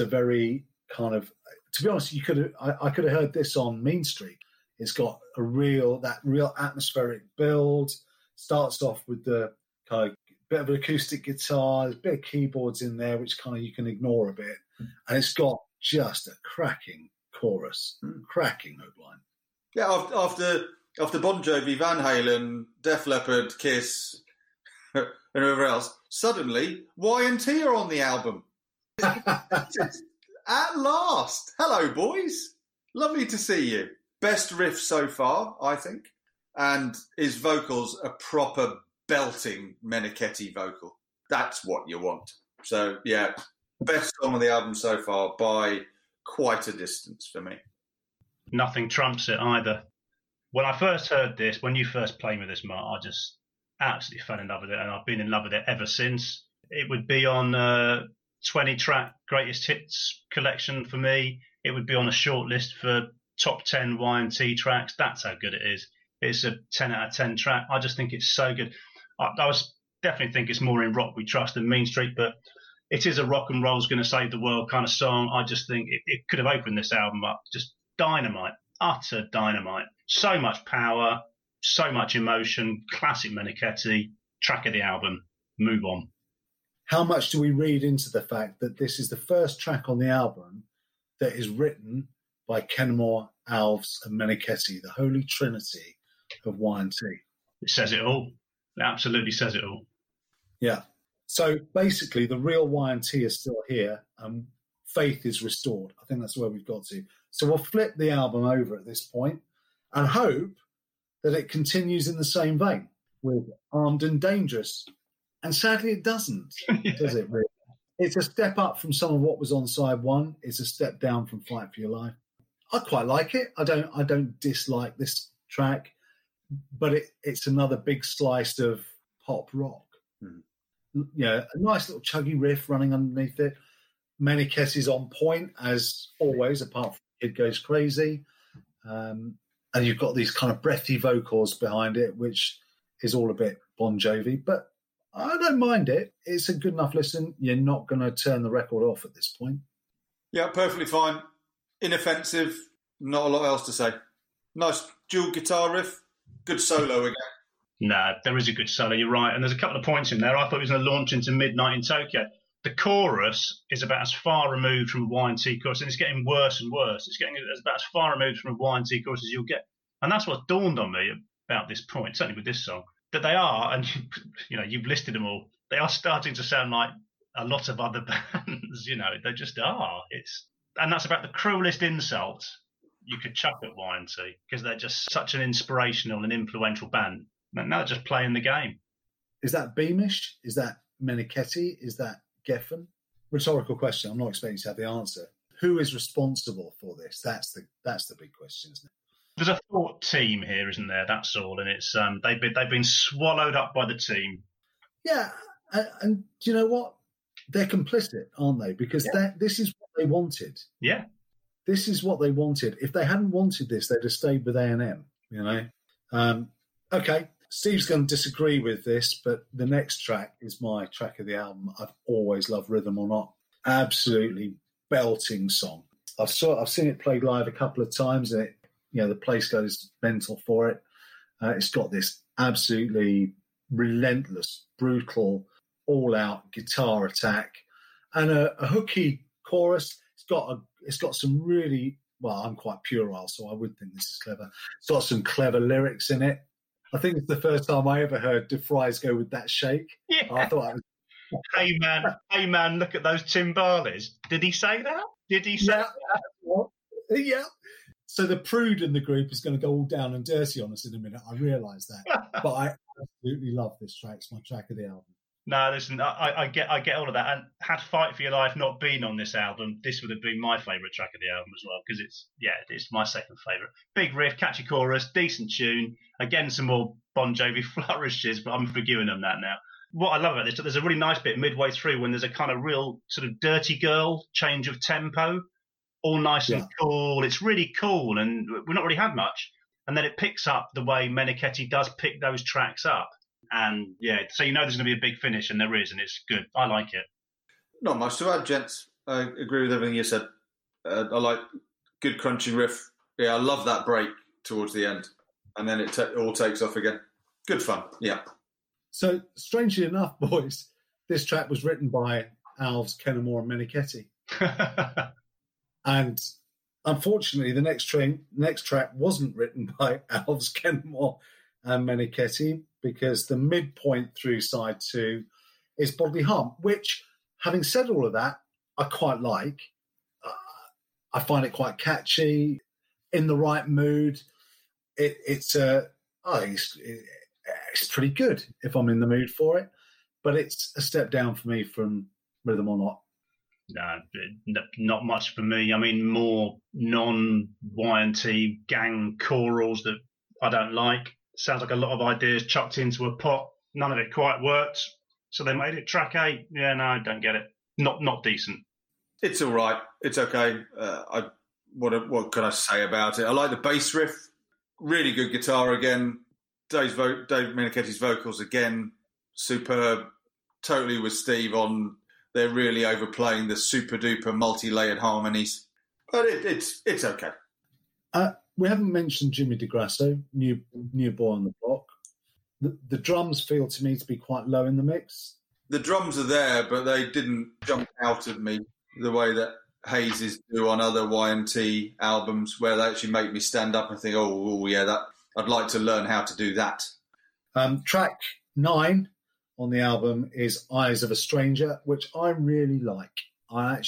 a very kind of, to be honest, I could have heard this on Mean Street. It's got a real atmospheric build. Starts off with the kind of bit of an acoustic guitar, a bit of keyboards in there, which kind of you can ignore a bit. And it's got just a cracking chorus, cracking hook line. Yeah, after Bon Jovi, Van Halen, Def Leppard, Kiss, and whoever else, suddenly Y&T are on the album. At last. Hello, boys. Lovely to see you. Best riff so far, I think. And his vocals are proper belting Meniketti vocal. That's what you want. So, yeah, best song on the album so far by quite a distance for me. Nothing trumps it either. When I first heard this, when you first played me this, Mark, I just absolutely fell in love with it, and I've been in love with it ever since. It would be on a 20-track Greatest Hits collection for me. It would be on a shortlist for top 10 Y&T tracks. That's how good it is. It's a 10 out of 10 track. I just think it's so good. I definitely think it's more in Rock We Trust than Mean Street, but it is a rock and roll's going to save the world kind of song. I just think it could have opened this album up. Just dynamite, utter dynamite. So much power, so much emotion, classic Meniketti, track of the album, Move On. How much do we read into the fact that this is the first track on the album that is written by Kenmore, Alves and Meniketti, the holy trinity of Y&T? It says it all. It absolutely says it all. Yeah. So basically, the real Y&T is still here and faith is restored. I think that's where we've got to. So we'll flip the album over at this point and hope that it continues in the same vein with Armed and Dangerous. And sadly, it doesn't, yeah. Does it really? It's a step up from some of what was on side one. It's a step down from Fight for Your Life. I quite like it. I don't dislike this track, but it's another big slice of pop rock. Mm. Yeah, a nice little chuggy riff running underneath it. Meniketti's on point, as always, apart from Kid Goes Crazy. And you've got these kind of breathy vocals behind it, which is all a bit Bon Jovi. But I don't mind it. It's a good enough listen. You're not going to turn the record off at this point. Yeah, perfectly fine. Inoffensive. Not a lot else to say. Nice dual guitar riff. Good solo again. Nah, there is a good solo, you're right. And there's a couple of points in there. I thought it was going to launch into Midnight in Tokyo. The chorus is about as far removed from a Y&T chorus, and it's getting worse and worse. It's getting about as far removed from a Y&T chorus as you'll get. And that's what dawned on me about this point, certainly with this song, that they are, and you've listed them all, they are starting to sound like a lot of other bands, they just are. And that's about the cruelest insult you could chuck at Y&T, because they're just such an inspirational and influential band. Now they're just playing the game. Is that Beamish? Is that Meniketti? Is that Geffen? Rhetorical question. I'm not expecting you to have the answer. Who is responsible for this? That's the big question, isn't it? There's a thought team here, isn't there? That's all, and it's they've been swallowed up by the team. Yeah, and do you know what? They're complicit, aren't they? Because this is what they wanted. Yeah, this is what they wanted. If they hadn't wanted this, they'd have stayed with A&M. Okay. Steve's going to disagree with this, but the next track is my track of the album. I've always loved Rhythm or Not. Absolutely belting song. I've seen it played live a couple of times, and the place goes mental for it. It's got this absolutely relentless, brutal, all-out guitar attack and a hooky chorus. It's got some really, I'm quite puerile, so I would think this is clever. It's got some clever lyrics in it. I think it's the first time I ever heard De Vries go with that shake. Yeah. I thought that was... Hey man, look at those timbales. Did he say that? Did he say that? Yeah. So the prude in the group is going to go all down and dirty on us in a minute. I realise that. But I absolutely love this track. It's my track of the album. No, listen, I get all of that. And had Fight for Your Life not been on this album, this would have been my favourite track of the album as well, because it's my second favourite. Big riff, catchy chorus, decent tune. Again, some more Bon Jovi flourishes, but I'm forgiving them that now. What I love about this, there's a really nice bit midway through when there's a kind of real sort of Dirty Girl change of tempo, all nice and cool. It's really cool, and we've not really had much. And then it picks up the way Meniketti does pick those tracks up. And, so there's going to be a big finish, and there is, and it's good. I like it. Not much to add, gents. I agree with everything you said. I like good crunchy riff. Yeah, I love that break towards the end. And then it all takes off again. Good fun, yeah. So, strangely enough, boys, this track was written by Alves, Kenmore and Meniketti. And unfortunately, the next track wasn't written by Alves, Kenmore and Meniketti, because the midpoint through side two is Bodily Harm, which, having said all of that, I quite like. I find it quite catchy, in the right mood. It's pretty good if I'm in the mood for it, but it's a step down for me from Rhythm or Not. not much for me. I mean, more non-Y&T gang chorals that I don't like. Sounds like a lot of ideas chucked into a pot. None of it quite worked, so they made it track 8. Yeah, no, I don't get it. Not decent. It's all right. It's okay. What can I say about it? I like the bass riff. Really good guitar again. Dave Miniketti's vocals again, superb. Totally with Steve on. They're really overplaying the super duper multi-layered harmonies, but it's okay. We haven't mentioned Jimmy DeGrasso, new boy on the block. The drums feel to me to be quite low in the mix. The drums are there, but they didn't jump out at me the way that Hayes' do on other Y&T albums, where they actually make me stand up and think, oh yeah, that I'd like to learn how to do that. Track 9 on the album is Eyes of a Stranger, which I really like. I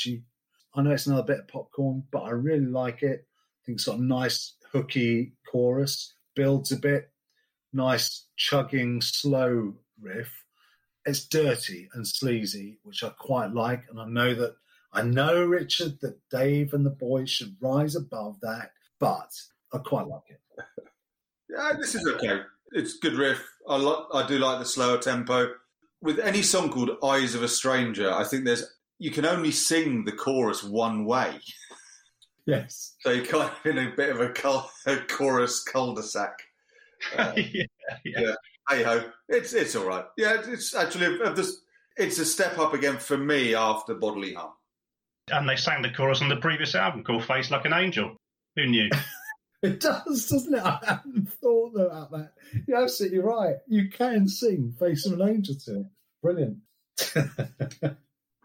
know it's another bit of popcorn, but I really like it. I think it's got a nice hooky chorus, builds a bit, nice chugging slow riff. It's dirty and sleazy, which I quite like, and I know, Richard, that Dave and the boys should rise above that, but I quite like it. Yeah, this is okay. It's good riff. I do like the slower tempo. With any song called Eyes of a Stranger, I think you can only sing the chorus one way. Yes. So you're kind of in a bit of a chorus cul-de-sac. Yeah. Hey-ho. It's all right. Yeah, it's actually it's a step up again for me after Bodily Harm. And they sang the chorus on the previous album called Face Like an Angel. Who knew? It does, doesn't it? I hadn't thought about that. You're absolutely right. You can sing Face of an Angel to it. Brilliant.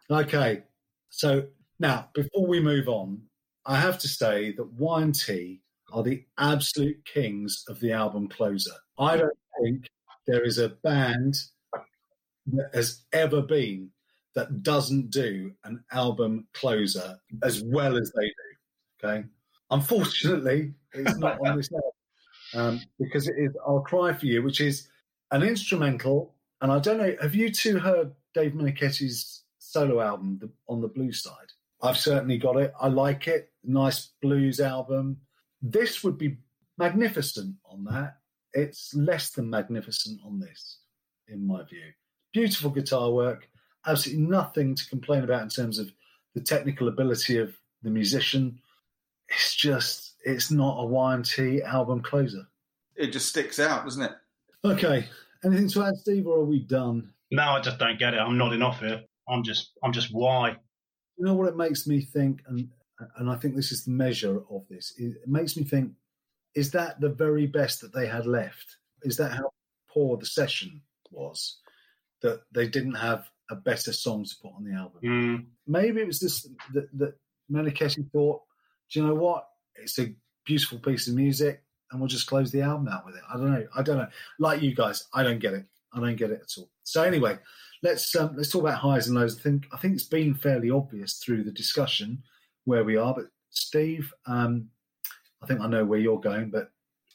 Okay. So now, before we move on, I have to say that Y&T are the absolute kings of the album closer. I don't think there is a band that has ever been that doesn't do an album closer as well as they do, okay? Unfortunately, it's not on this album because it is I'll Cry For You, which is an instrumental, and I don't know, have you two heard Dave Miniketti's solo album on the blues side? I've certainly got it. I like it. Nice blues album. This would be magnificent on that. It's less than magnificent on this, in my view. Beautiful guitar work. Absolutely nothing to complain about in terms of the technical ability of the musician. It's just, it's not a Y&T album closer. It just sticks out, doesn't it? Okay. Anything to add, Steve, or are we done? No, I just don't get it. I'm nodding off here. I'm just why? You know what it makes me think, and I think this is the measure of this, it makes me think, is that the very best that they had left? Is that how poor the session was? That they didn't have a better song to put on the album. Mm. Maybe it was this that Meniketti thought, do you know what? It's a beautiful piece of music and we'll just close the album out with it. I don't know. Like you guys, I don't get it. I don't get it at all. So anyway, let's talk about highs and lows. I think it's been fairly obvious through the discussion where we are, but Steve, I think I know where you're going, but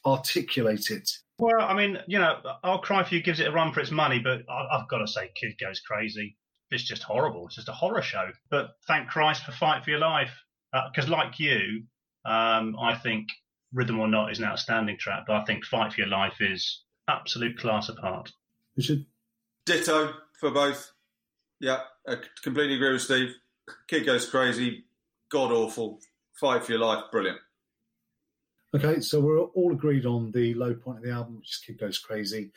articulate it. Well, I mean, you know, I'll Cry For You gives it a run for its money, but I've got to say Kid Goes Crazy. It's just horrible. It's just a horror show. But thank Christ for Fight For Your Life. Because like you, I think Rhythm or Not is an outstanding track, but I think Fight For Your Life is absolute class apart. Richard? Ditto for both. Yeah, I completely agree with Steve. Kid Goes Crazy, god-awful. Fight For Your Life, brilliant. Okay, so we're all agreed on the low point of the album, which is Kid Goes Crazy.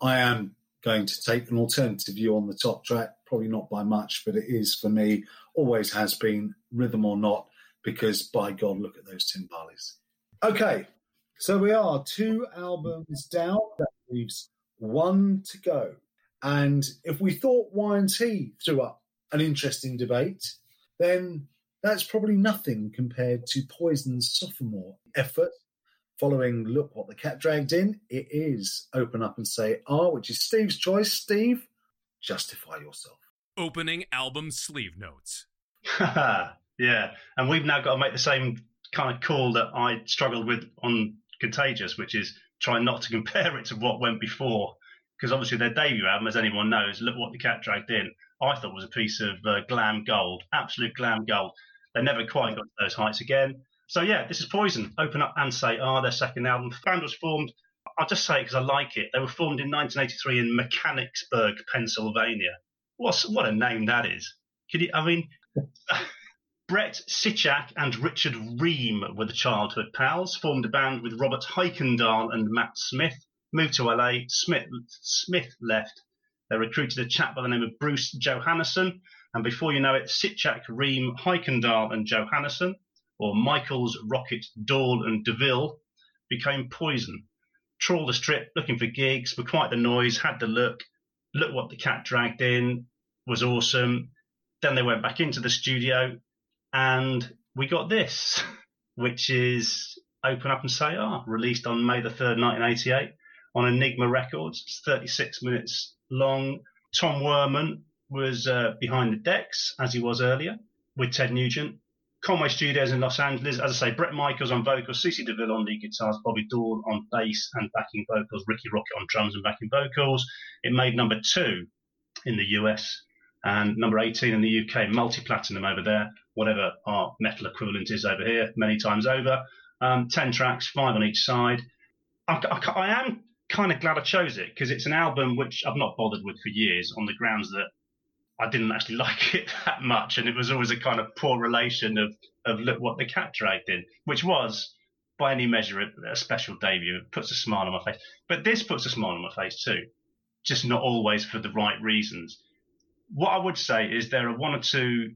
I am going to take an alternative view on the top track, probably not by much, but it is for me, always has been, Rhythm or Not, because by God, look at those timbales. Okay, so we are 2 albums down. That leaves 1 to go. And if we thought Y&T threw up an interesting debate, then that's probably nothing compared to Poison's sophomore effort following Look What the Cat Dragged In. It is Open Up and Say R, which is Steve's choice. Steve, justify yourself. Opening album sleeve notes. Yeah, and we've now got to make the same kind of call that I struggled with on Contagious, which is try not to compare it to what went before, because obviously their debut album, as anyone knows, Look What the Cat Dragged In, I thought was a piece of glam gold, absolute glam gold. They never quite got to those heights again. So, yeah, this is Poison. Open Up and Say Ah, their second album. The band was formed, I'll just say it because I like it, they were formed in 1983 in Mechanicsburg, Pennsylvania. What a name that is. Brett Sitchak and Richard Ream were the childhood pals, formed a band with Robert Heikendahl and Matt Smith, moved to LA, Smith left. They recruited a chap by the name of Bruce Johannesson, and before you know it, Sitchak, Ream, Heikendahl and Johannesson, or Michaels, Rockett, Dahl and DeVille, became Poison. Trawled the strip, looking for gigs, were quite the noise, had the look, Look What the Cat Dragged In, was awesome. Then they went back into the studio, and we got this, which is Open Up and Say Ah, released on May the 3rd, 1988, on Enigma Records. It's 36 minutes long. Tom Werman was behind the decks, as he was earlier, with Ted Nugent. Conway Studios in Los Angeles. As I say, Bret Michaels on vocals, C.C. DeVille on lead guitars, Bobby Dall on bass and backing vocals, Rikki Rockett on drums and backing vocals. It made number 2 in the US and number 18 in the UK, multi-platinum over there, whatever our metal equivalent is over here, many times over. 10 tracks, 5 on each side. I am kind of glad I chose it because it's an album which I've not bothered with for years on the grounds that I didn't actually like it that much, and it was always a kind of poor relation of Look What the Cat Dragged In, which was, by any measure, a special debut. It puts a smile on my face. But this puts a smile on my face too, just not always for the right reasons. What I would say is there are one or two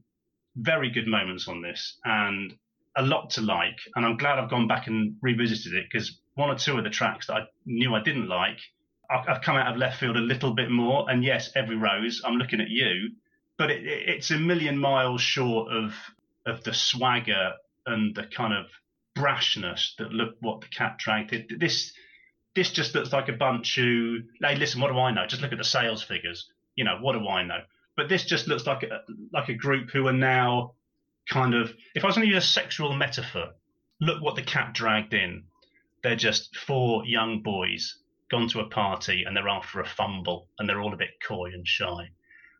very good moments on this and a lot to like, and I'm glad I've gone back and revisited it because one or two of the tracks that I knew I didn't like, I've come out of left field a little bit more, and yes, Every Rose, I'm looking at you, but it's a million miles short of the swagger and the kind of brashness that Look What the Cat Dragged In. This just looks like a bunch who, hey, listen, what do I know? Just look at the sales figures. You know, what do I know? But this just looks like a group who are now kind of, if I was going to use a sexual metaphor, Look What the Cat Dragged In. They're just 4 young boys gone to a party and they're after a fumble and they're all a bit coy and shy.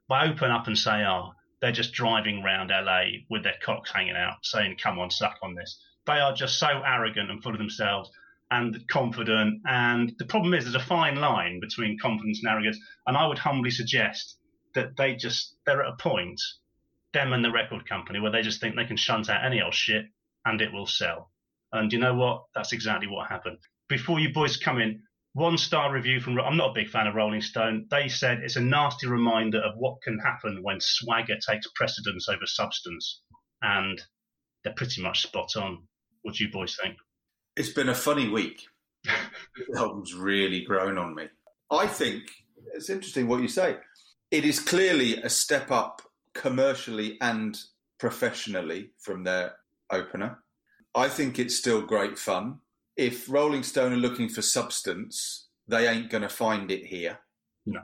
But Open Up and Say Ah, they're just driving round LA with their cocks hanging out saying, come on, suck on this. They are just so arrogant and full of themselves and confident. And the problem is there's a fine line between confidence and arrogance. And I would humbly suggest that they're at a point, them and the record company, where they just think they can shunt out any old shit and it will sell. And you know what? That's exactly what happened. Before you boys come in, 1-star review from, I'm not a big fan of Rolling Stone. They said it's a nasty reminder of what can happen when swagger takes precedence over substance. And they're pretty much spot on. What do you boys think? It's been a funny week. The album's really grown on me. I think it's interesting what you say. It is clearly a step up commercially and professionally from their opener. I think it's still great fun. If Rolling Stone are looking for substance, they ain't going to find it here. No.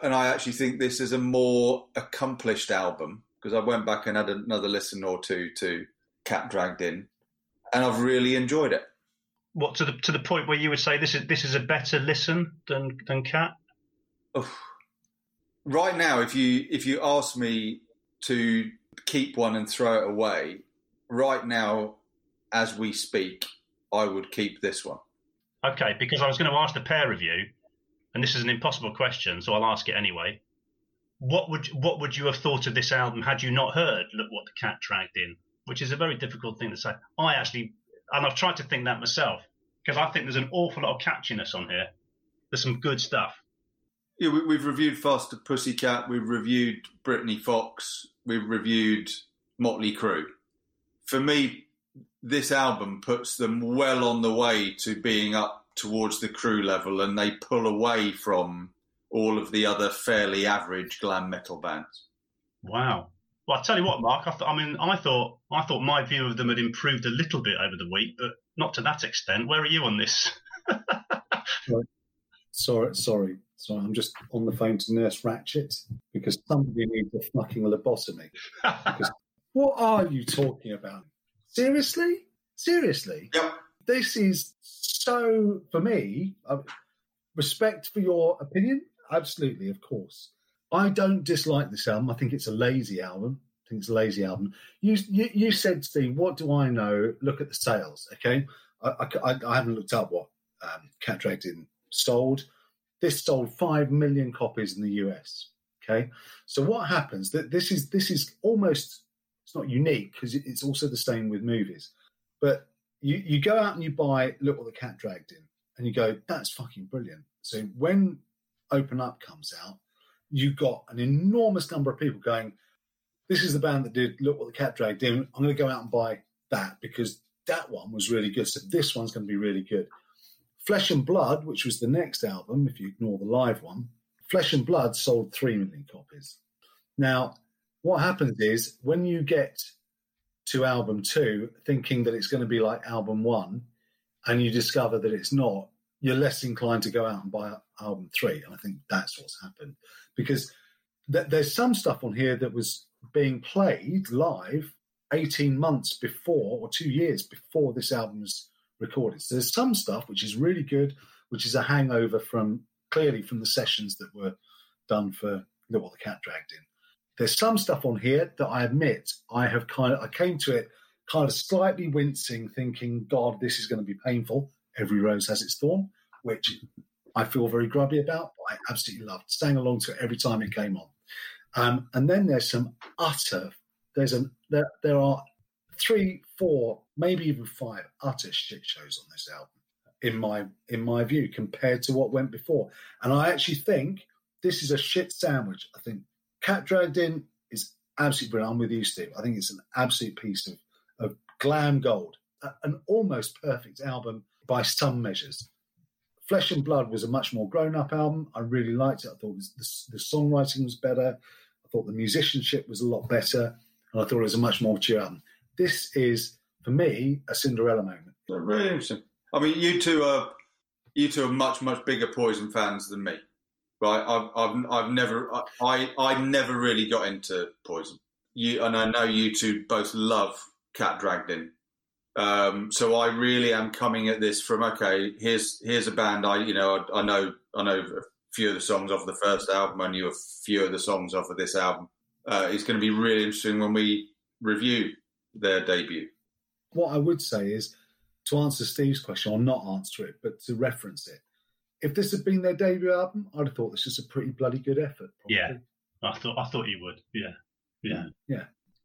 And I actually think this is a more accomplished album because I went back and had another listen or two to Cat Dragged In, and I've really enjoyed it. What, to the point where you would say this is a better listen than Cat? Oh. Right now, if you ask me to keep one and throw it away, right now as we speak, I would keep this one. Okay, because I was going to ask the pair of you, and this is an impossible question, so I'll ask it anyway. What would you have thought of this album had you not heard Look What the Cat Dragged In? Which is a very difficult thing to say. I've tried to think that myself, because I think there's an awful lot of catchiness on here. There's some good stuff. Yeah, we've reviewed Faster Pussycat, we've reviewed Britney Fox, we've reviewed Motley Crue. For me, this album puts them well on the way to being up towards the Crue level, and they pull away from all of the other fairly average glam metal bands. Wow. Well, I tell you what, Mark, I thought my view of them had improved a little bit over the week, but not to that extent. Where are you on this? Sorry, I'm just on the phone to Nurse Ratchet because somebody needs a fucking lobotomy. Because what are you talking about? Seriously? Yep. This is so, for me, respect for your opinion, absolutely, of course. I don't dislike this album. I think it's a lazy album. You said, Steve, what do I know? Look at the sales, okay? I haven't looked up what Cat Dragged In sold. This sold 5 million copies in the US, okay? So what happens, that this is almost, it's not unique because it's also the same with movies, but you go out and you buy Look What the Cat Dragged In and you go, that's fucking brilliant. So when Open Up comes out, you've got an enormous number of people going, this is the band that did Look What the Cat Dragged In. I'm going to go out and buy that because that one was really good. So this one's going to be really good. Flesh and Blood, which was the next album, if you ignore the live one, Flesh and Blood sold 3 million copies. Now, what happens is when you get to album 2 thinking that it's going to be like album 1 and you discover that it's not, you're less inclined to go out and buy album 3. And I think that's what's happened because there's some stuff on here that was being played live 18 months before or 2 years before this album was recorded. So there's some stuff which is really good, which is a hangover from the sessions that were done for Look What the Cat Dragged In. There's some stuff on here that I admit I came to it kind of slightly wincing, thinking, God, this is going to be painful. Every rose has its thorn, which I feel very grubby about, but I absolutely loved. Sang along to it every time it came on. And then there's some there are 3, 4, maybe even 5 utter shit shows on this album, in my view, compared to what went before. And I actually think this is a shit sandwich. I think Cat Dragged In is absolutely brilliant. I'm with you, Steve. I think it's an absolute piece of glam gold, an almost perfect album by some measures. Flesh and Blood was a much more grown-up album. I really liked it. I thought it was, the songwriting was better. I thought the musicianship was a lot better. And I thought it was a much more mature album. This is, for me, a Cinderella moment. Really interesting. I mean, you two are much, much bigger Poison fans than me, right? I never really got into Poison. And I know you two both love Cat Dragged In. So I really am coming at this from, okay, here's a band I know a few of the songs off of the first album. I knew a few of the songs off of this album. It's going to be really interesting when we review their debut. What I would say is, to answer Steve's question, or not answer it, but to reference it, if this had been their debut album, I'd have thought this is a pretty bloody good effort. Probably. Yeah, I thought you would. Yeah.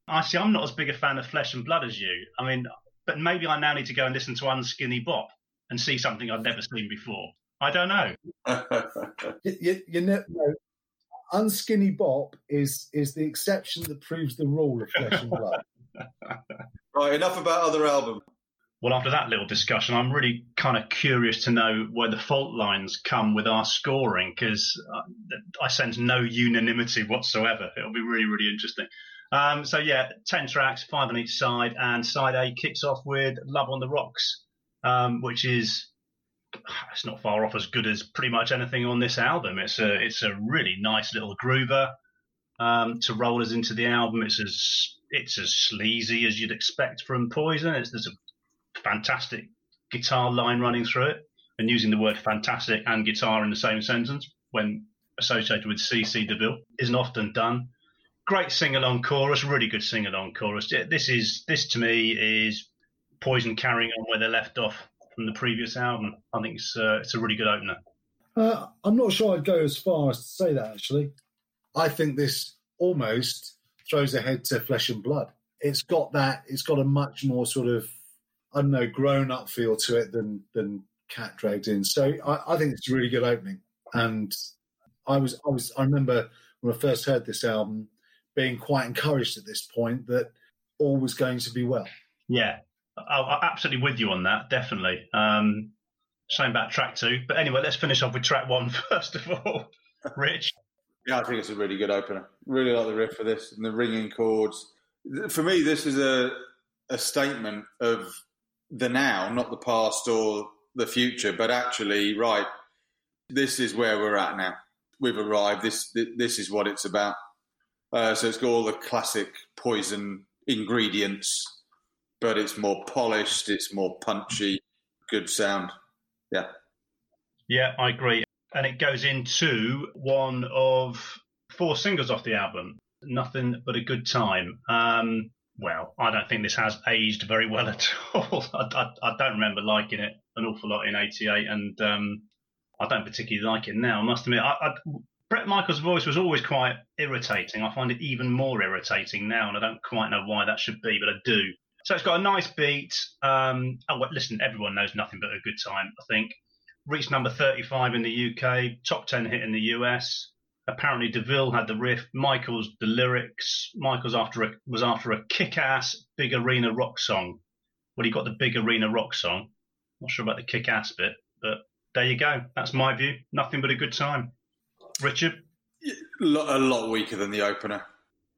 I see. I'm not as big a fan of Flesh and Blood as you. I mean. But maybe I now need to go and listen to Unskinny Bop and see something I've never seen before. I don't know. You know, Unskinny Bop is the exception that proves the rule of Flesh and Blood. Right, enough about other albums. Well, after that little discussion, I'm really kind of curious to know where the fault lines come with our scoring, because I sense no unanimity whatsoever. It'll be really, really interesting. 10 tracks, 5 on each side, and side A kicks off with Love on the Rocks, which is, it's not far off as good as pretty much anything on this album. It's a really nice little groover to roll us into the album. It's as sleazy as you'd expect from Poison. There's a fantastic guitar line running through it, and using the word fantastic and guitar in the same sentence when associated with C.C. DeVille isn't often done. Great sing-along chorus, really good sing-along chorus. This to me is Poison carrying on where they left off from the previous album. I think it's a really good opener. I'm not sure I'd go as far as to say that, actually. I think this almost throws ahead to Flesh and Blood. It's got a much more sort of, I don't know, grown-up feel to it than Cat Dragged In. So I think it's a really good opening. And I remember when I first heard this album, being quite encouraged at this point that all was going to be well. Yeah, I'm absolutely with you on that, definitely. Shame about track 2. But anyway, let's finish off with track 1 first of all. Rich? Yeah, I think it's a really good opener. Really like the riff for this and the ringing chords. For me, this is a statement of the now, not the past or the future, but actually, right, this is where we're at now. We've arrived. This is what it's about. So it's got all the classic Poison ingredients, but it's more polished, it's more punchy, good sound. Yeah, I agree. And it goes into one of four singles off the album, Nothing But a Good Time. Well, I don't think this has aged very well at all. I don't remember liking it an awful lot in 88, and I don't particularly like it now, I must admit. Bret Michaels' voice was always quite irritating. I find it even more irritating now, and I don't quite know why that should be, but I do. So it's got a nice beat. Well, listen, everyone knows Nothing But a Good Time, I think. Reached number 35 in the UK, top 10 hit in the US. Apparently DeVille had the riff, Michaels the lyrics. Michaels was after a kick-ass big arena rock song. Well, he got the big arena rock song. Not sure about the kick-ass bit, but there you go. That's my view. Nothing But a Good Time. Richard? A lot weaker than the opener.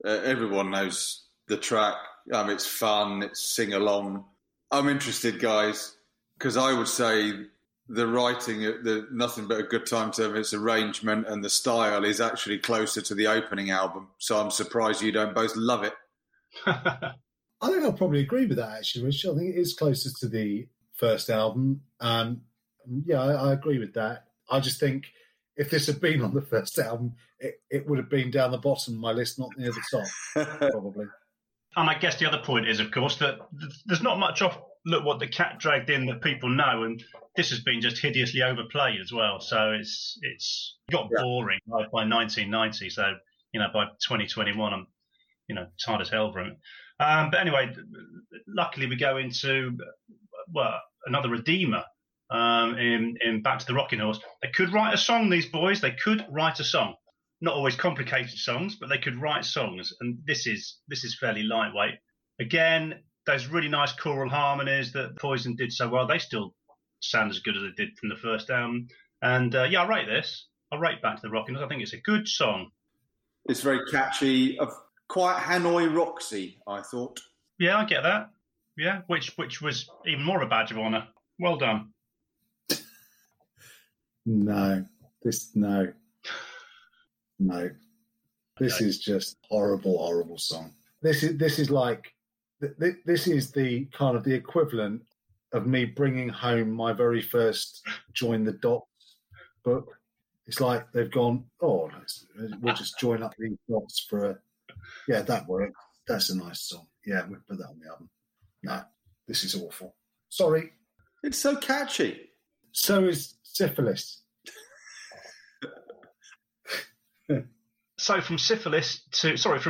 Everyone knows the track. It's fun. It's sing-along. I'm interested, guys, because I would say the writing, the Nothing But a Good Time to its arrangement and the style is actually closer to the opening album. So I'm surprised you don't both love it. I think I'll probably agree with that, actually, Rich. I think it is closer to the first album. Yeah, I agree with that. I just think if this had been on the first album, it would have been down the bottom of my list, not near the top, probably. And I guess the other point is, of course, that there's not much off Look What the Cat Dragged In that people know, and this has been just hideously overplayed as well. So it's got boring by 1990. So, by 2021, I'm, tired as hell from it. But anyway, luckily we go into, another redeemer in Back to the Rocking Horse. They could write a song, these boys. They could write a song. Not always complicated songs, but they could write songs. And this is fairly lightweight. Again, those really nice choral harmonies that Poison did so well, they still sound as good as they did from the first album. And, I rate this. I rate Back to the Rockin'. I think it's a good song. It's very catchy. Quite Hanoi Roxy, I thought. Yeah, I get that. Yeah, which was even more a badge of honour. Well done. No. This is just horrible song. This is like... This is the kind of the equivalent of me bringing home my very first Join the Dots book. It's like they've gone, oh, we'll just join up these dots for that worked. That's a nice song. Yeah, we'll put that on the album. No, this is awful. Sorry. It's so catchy. So is Syphilis. So from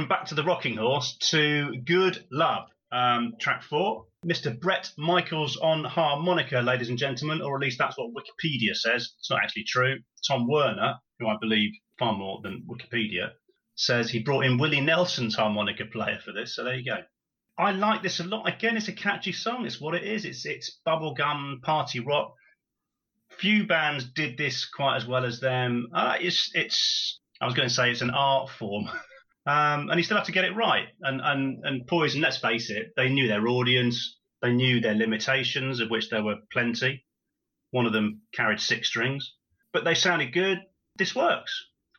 Back to the Rocking Horse to Good Love. Track 4, Mr. Bret Michaels on harmonica, ladies and gentlemen, or at least that's what Wikipedia says. It's not actually true. Tom Werner, who I believe far more than Wikipedia, says he brought in Willie Nelson's harmonica player for this. So there you go. I like this a lot. Again, it's a catchy song. It's what it is. It's bubblegum party rock. Few bands did this quite as well as them. I was going to say it's an art form. And you still have to get it right. And Poison, let's face it, they knew their audience. They knew their limitations, of which there were plenty. One of them carried 6 strings. But they sounded good. This works.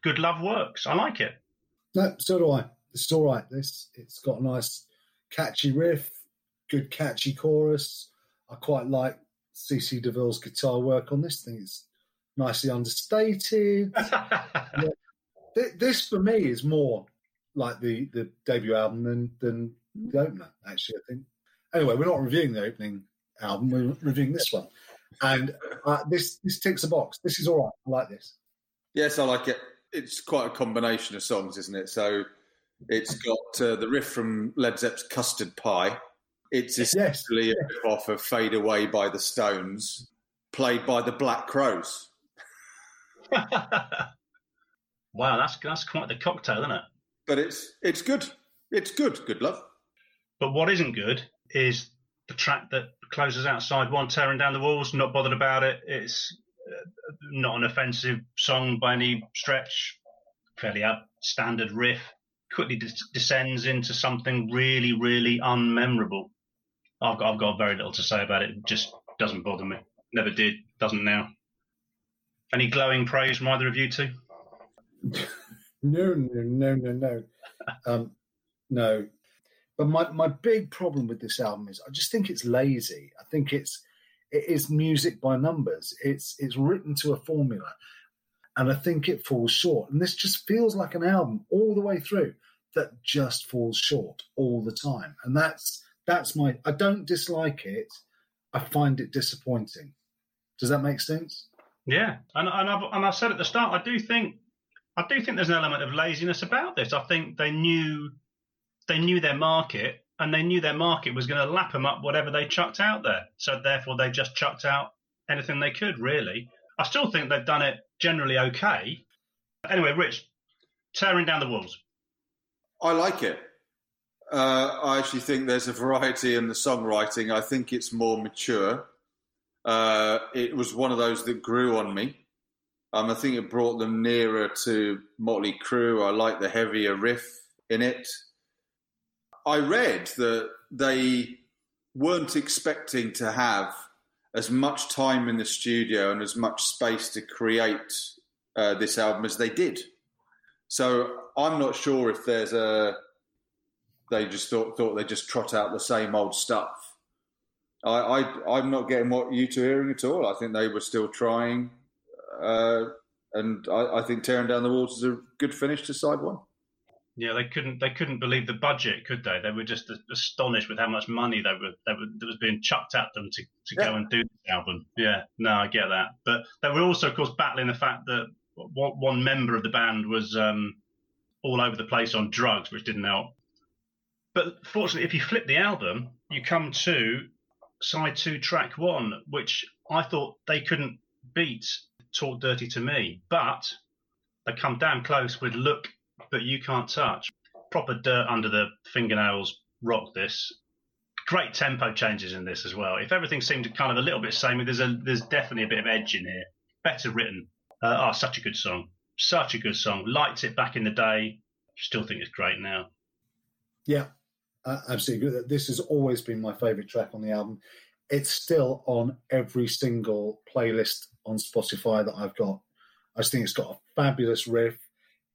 Good Love works. I like it. No, so do I. It's all right. It's got a nice catchy riff, good catchy chorus. I quite like C.C. DeVille's guitar work on this thing. It's nicely understated. Yeah. This, for me, is more like the debut album than the opener, actually, I think. Anyway, we're not reviewing the opening album. We're reviewing this one. And this ticks a box. This is all right. I like this. Yes, I like it. It's quite a combination of songs, isn't it? So it's got the riff from Led Zepp's Custard Pie. It's essentially a riff off of Fade Away by the Stones, played by the Black Crowes. Wow, that's quite the cocktail, isn't it? But it's good. It's good. Good Love. But what isn't good is the track that closes Outside One, Tearing Down the Walls. Not bothered about it. It's not an offensive song by any stretch. Fairly standard riff. Quickly descends into something really, really unmemorable. I've got very little to say about it. It just doesn't bother me. Never did. Doesn't now. Any glowing praise from either of you two? No. No. But my big problem with this album is I just think it's lazy. I think it is music by numbers. It's written to a formula. And I think it falls short. And this just feels like an album all the way through that just falls short all the time. And that's my... I don't dislike it. I find it disappointing. Does that make sense? Yeah. And I said at the start, I do think there's an element of laziness about this. I think they knew their market, and they knew their market was going to lap them up whatever they chucked out there. So therefore they just chucked out anything they could, really. I still think they've done it generally okay. Anyway, Rich, tearing down the walls. I like it. I actually think there's a variety in the songwriting. I think it's more mature. It was one of those that grew on me. I think it brought them nearer to Motley Crue. I like the heavier riff in it. I read that they weren't expecting to have as much time in the studio and as much space to create this album as they did. So I'm not sure if there's a... They just thought they'd just trot out the same old stuff. I'm not getting what you two are hearing at all. I think they were still trying... And I think tearing down the walls is a good finish to side one. Yeah, they couldn't believe the budget, could they? They were just astonished with how much money that was being chucked at them to go and do this album. Yeah, no, I get that. But they were also, of course, battling the fact that one member of the band was all over the place on drugs, which didn't help. But fortunately, if you flip the album, you come to side two, track one, which I thought they couldn't beat. Talk Dirty to Me, but they come damn close with Look But You Can't Touch. Proper dirt under the fingernails rock this. Great tempo changes in this as well. If everything seemed kind of a little bit samey, there's definitely a bit of edge in here. Better written. Such a good song. Such a good song. Liked it back in the day. Still think it's great now. Yeah, I absolutely agree. This has always been my favourite track on the album. It's still on every single playlist on Spotify that I've got. I just think it's got a fabulous riff.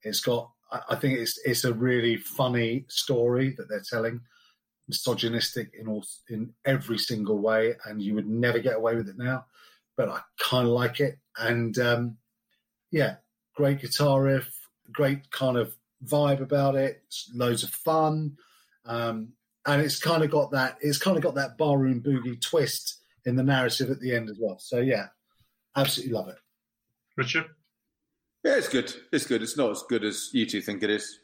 I think it's a really funny story that they're telling, misogynistic in every single way, and you would never get away with it now. But I kind of like it, and great guitar riff, great kind of vibe about it. It's loads of fun, and it's kind of got that barroom boogie twist in the narrative at the end as well. So yeah. Absolutely love it. Richard? Yeah, it's good. It's good. It's not as good as you two think it is.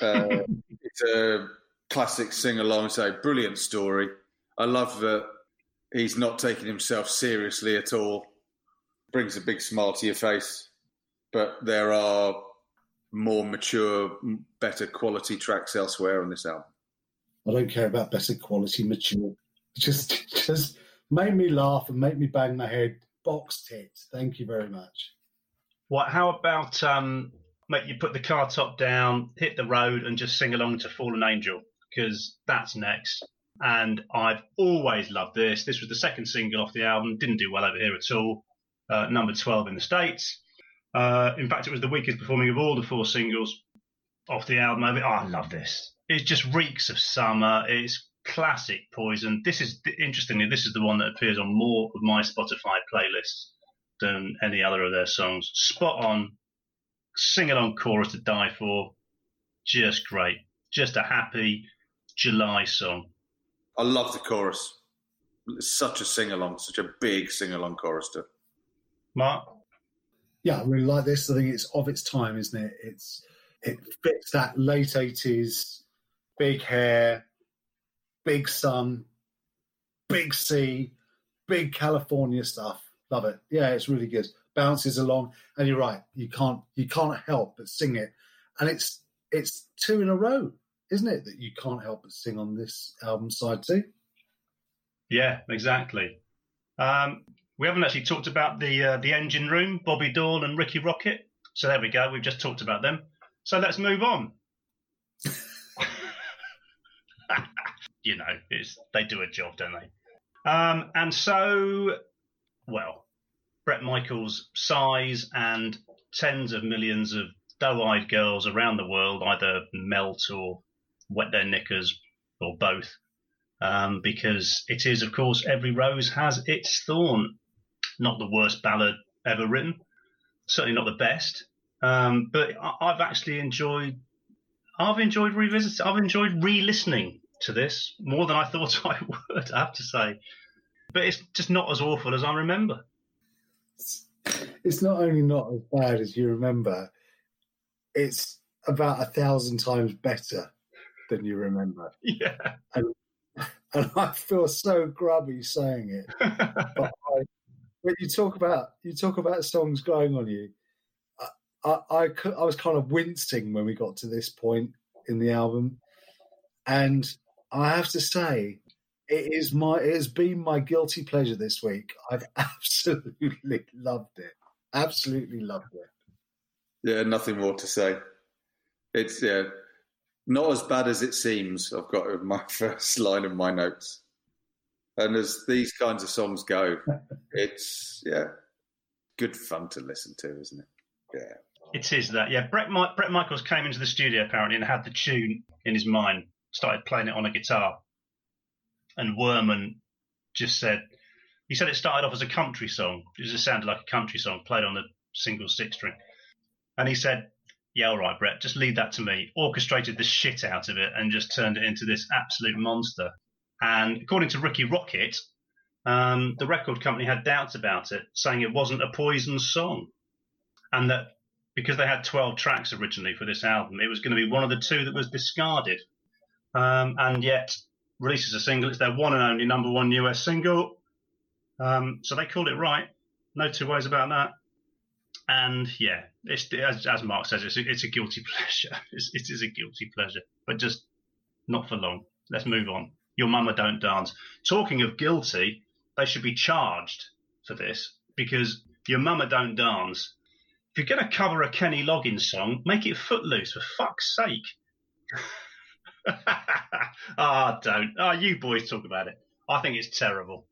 It's a classic sing-along, so brilliant story. I love that he's not taking himself seriously at all. Brings a big smile to your face. But there are more mature, better quality tracks elsewhere on this album. I don't care about better quality, mature. Just made me laugh and make me bang my head. Boxed hit. Thank you very much. What? How about make you put the car top down, hit the road, and just sing along to Fallen Angel, because that's next. And I've always loved this. This was the second single off the album. Didn't do well over here at all. Number 12 in the States. In fact, it was the weakest performing of all the four singles off the album. Oh, I love this. It just reeks of summer. It's classic Poison. This is, interestingly, this is the one that appears on more of my Spotify playlists than any other of their songs. Spot on, sing-along chorus to die for. Just great. Just a happy July song. I love the chorus. It's such a sing-along, such a big sing-along chorus to it. Mark? Yeah, I really like this. I think it's of its time, isn't it? It fits that late 80s, big hair, big sun, big sea, big California stuff. Love it. Yeah, it's really good. Bounces along, and you're right. You can't help but sing it. And it's two in a row, isn't it? That you can't help but sing on this album side too. Yeah, exactly. We haven't actually talked about the engine room, Bobby Dall and Rikki Rockett. So there we go. We've just talked about them. So let's move on. You know, they do a job, don't they? And so, Bret Michaels' sighs and tens of millions of doe-eyed girls around the world either melt or wet their knickers or both, because it is, of course, Every Rose Has Its Thorn. Not the worst ballad ever written. certainly not the best. But I've actually enjoyed. I've enjoyed re-listening to this more than I thought I would, I have to say. But it's just not as awful as I remember. It's not only not as bad as you remember, it's about 1,000 times better than you remember. Yeah. And I feel so grubby saying it. But you talk about songs growing on you. I was kind of wincing when we got to this point in the album, and I have to say it has been my guilty pleasure this week. I've absolutely loved it. Absolutely loved it. Yeah, nothing more to say. It's not as bad as it seems. I've got my first line of my notes, and as these kinds of songs go, it's good fun to listen to, isn't it? Yeah. It is that, yeah. Bret Michaels came into the studio apparently and had the tune in his mind, started playing it on a guitar, and Werman just said it started off as a country song. It just sounded like a country song played on the single six string, and he said, "Yeah, all right, Bret, just leave that to me." Orchestrated the shit out of it and just turned it into this absolute monster. And according to Rikki Rockett, the record company had doubts about it, saying it wasn't a Poison song, and that because they had 12 tracks originally for this album, it was going to be one of the two that was discarded. And yet, released as a single, it's their one and only number one US single. So they called it right. No two ways about that. And yeah, it's, as Mark says, it's a guilty pleasure. It is a guilty pleasure, but just not for long. Let's move on. Your Mama Don't Dance. Talking of guilty, they should be charged for this, because Your Mama Don't Dance... If you're going to cover a Kenny Loggins song, make it Footloose, for fuck's sake. Don't. You boys talk about it. I think it's terrible.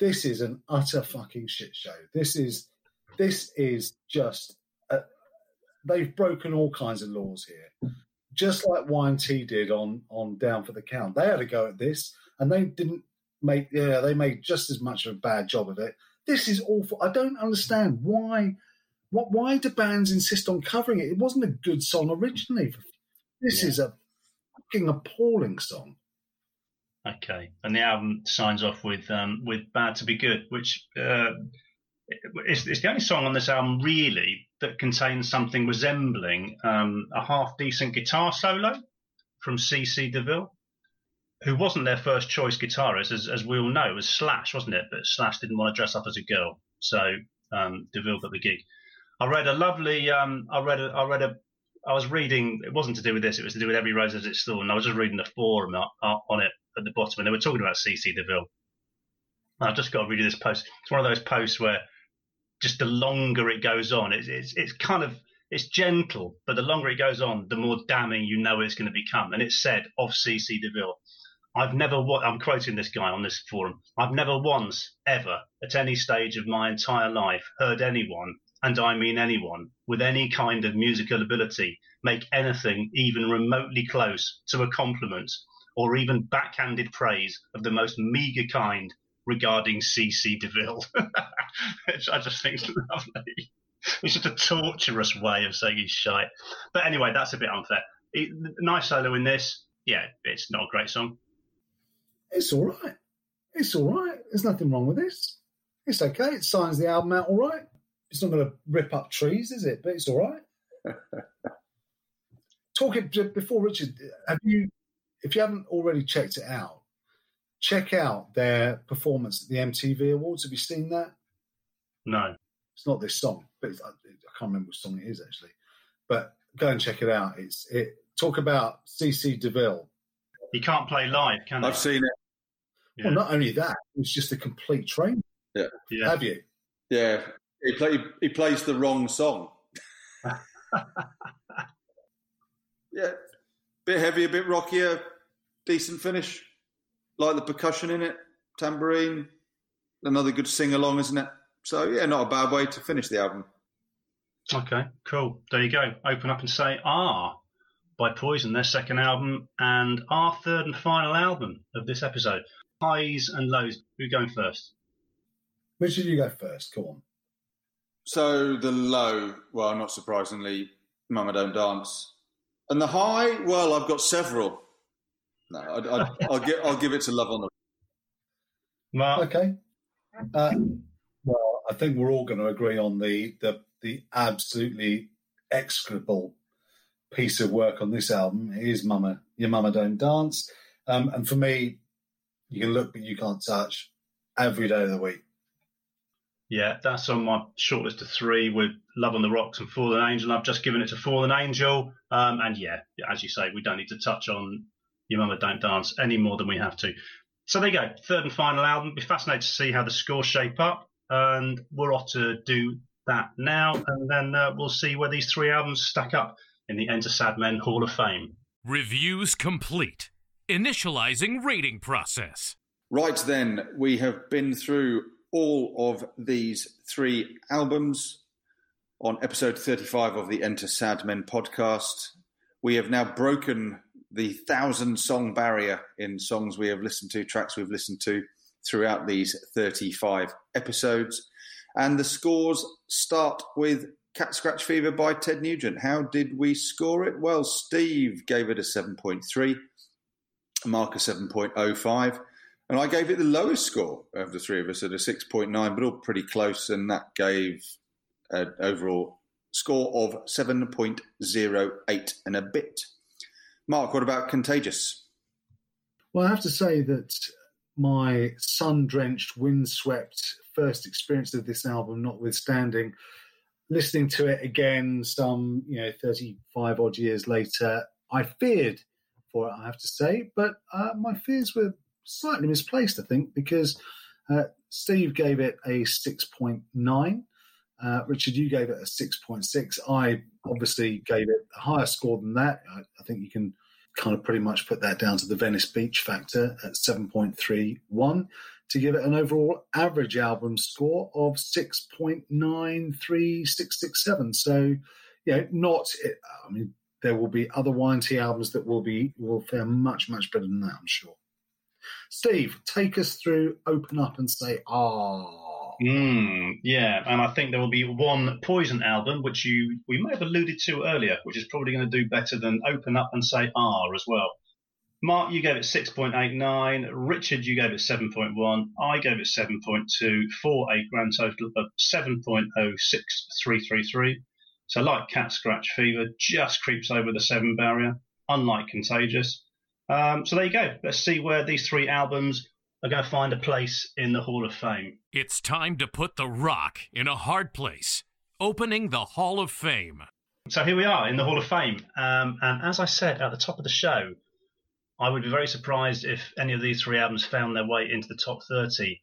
This is an utter fucking shit show. This is just... they've broken all kinds of laws here. Just like Y&T did on Down for the Count. They had a go at this, and they didn't make... Yeah, they made just as much of a bad job of it. This is awful. I don't understand why... Why do bands insist on covering it? It wasn't a good song originally. This is a fucking appalling song. Okay, and the album signs off with "Bad to Be Good," which it's the only song on this album really that contains something resembling a half decent guitar solo from C.C. DeVille, who wasn't their first choice guitarist, as we all know. It was Slash, wasn't it? But Slash didn't want to dress up as a girl, so DeVille got the gig. I was reading, it wasn't to do with this, it was to do with Every Rose Has Its Thorn. I was just reading the forum on it at the bottom, and they were talking about C.C. DeVille. And I've just got to read you this post. It's one of those posts where just the longer it goes on, it's kind of, it's gentle, but the longer it goes on, the more damning you know it's going to become. And it said of C.C. DeVille, I'm quoting this guy on this forum, "I've never once, ever, at any stage of my entire life, heard anyone, and I mean anyone, with any kind of musical ability, make anything even remotely close to a compliment or even backhanded praise of the most meagre kind regarding C.C. DeVille." Which I just think is lovely. It's just a torturous way of saying he's shite. But anyway, that's a bit unfair. Nice solo in this. Yeah, it's not a great song. It's all right. There's nothing wrong with this. It's okay. It signs the album out all right. It's not going to rip up trees, is it? But it's all right. Talking before Richard, if you haven't already checked it out, check out their performance at the MTV Awards. Have you seen that? No. It's not this song, but I can't remember which song it is actually. But go and check it out. Talk about C.C. DeVille. He can't play live, can he? I've seen it. Well, yeah. Not only that, it's just a complete train. Yeah. Have you? Yeah. He plays the wrong song. Yeah. Bit heavier, bit rockier, decent finish. Like the percussion in it, tambourine. Another good sing-along, isn't it? So, yeah, not a bad way to finish the album. Okay, cool. There you go. Open Up and Say Ah by Poison, their second album, and our third and final album of this episode. Highs and lows. Who's going first? Richard, you go first. Come on. So the low, well, not surprisingly, Mama Don't Dance. And the high, well, I've got several. No, I'll give it to Love on the Run. Okay. Well, I think we're all going to agree on the absolutely execrable piece of work on this album. It is Your Mama Don't Dance. And for me, you can look, but you can't touch every day of the week. Yeah, that's on my shortlist of three with Love on the Rocks and Fallen Angel. I've just given it to Fallen Angel. And yeah, as you say, we don't need to touch on Your Mama Don't Dance any more than we have to. So there you go, third and final album. Be fascinated to see how the scores shape up. And we're off to do that now. And then we'll see where these three albums stack up in the Enter Sad Men Hall of Fame. Reviews complete. Initializing rating process. Right then, we have been through all of these three albums on episode 35 of the Enter Sad Men podcast. We have now broken the 1,000-song barrier in songs we have listened to, tracks we've listened to throughout these 35 episodes. And the scores start with Cat Scratch Fever by Ted Nugent. How did we score it? Well, Steve gave it a 7.3, Mark a 7.05, and I gave it the lowest score of the three of us at a 6.9, but all pretty close, and that gave an overall score of 7.08 and a bit. Mark, what about Contagious? Well, I have to say that my sun-drenched, wind-swept first experience of this album notwithstanding, listening to it again some 35-odd years later, I feared for it, I have to say. But my fears were slightly misplaced, I think, because Steve gave it a 6.9. Richard, you gave it a 6.6. I obviously gave it a higher score than that. I think you can kind of pretty much put that down to the Venice Beach factor at 7.31 to give it an overall average album score of 6.93667. So, there will be other Y&T albums that will fare much, much better than that, I'm sure. Steve, take us through Open Up and Say Ah. Yeah, and I think there will be one Poison album, which we may have alluded to earlier, which is probably going to do better than Open Up and Say R as well. Mark, you gave it 6.89. Richard, you gave it 7.1. I gave it 7.2 for a grand total of 7.06333. So like Cat Scratch Fever, just creeps over the 7 barrier, unlike Contagious. So there you go. Let's see where these three albums are going to find a place in the Hall of Fame. It's time to put the rock in a hard place, opening the Hall of Fame. So here we are in the Hall of Fame. And as I said at the top of the show, I would be very surprised if any of these three albums found their way into the top 30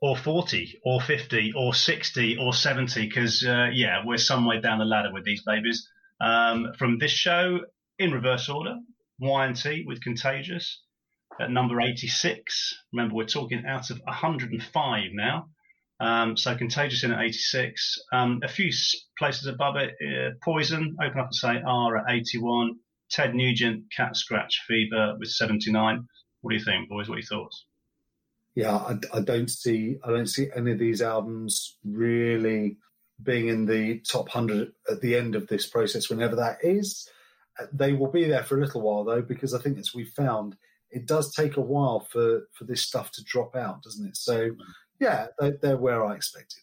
or 40 or 50 or 60 or 70, because, we're some way down the ladder with these babies. From this show, in reverse order, Y&T with Contagious at number 86. Remember, we're talking out of 105 now. So Contagious in at 86. A few places above it, Poison, Open Up and Say R at 81. Ted Nugent, Cat Scratch Fever with 79. What do you think, boys? What are your thoughts? Yeah, I don't see any of these albums really being in the top 100 at the end of this process, whenever that is. They will be there for a little while, though, because I think, as we found, it does take a while for this stuff to drop out, doesn't it? So, yeah, they're where I expected.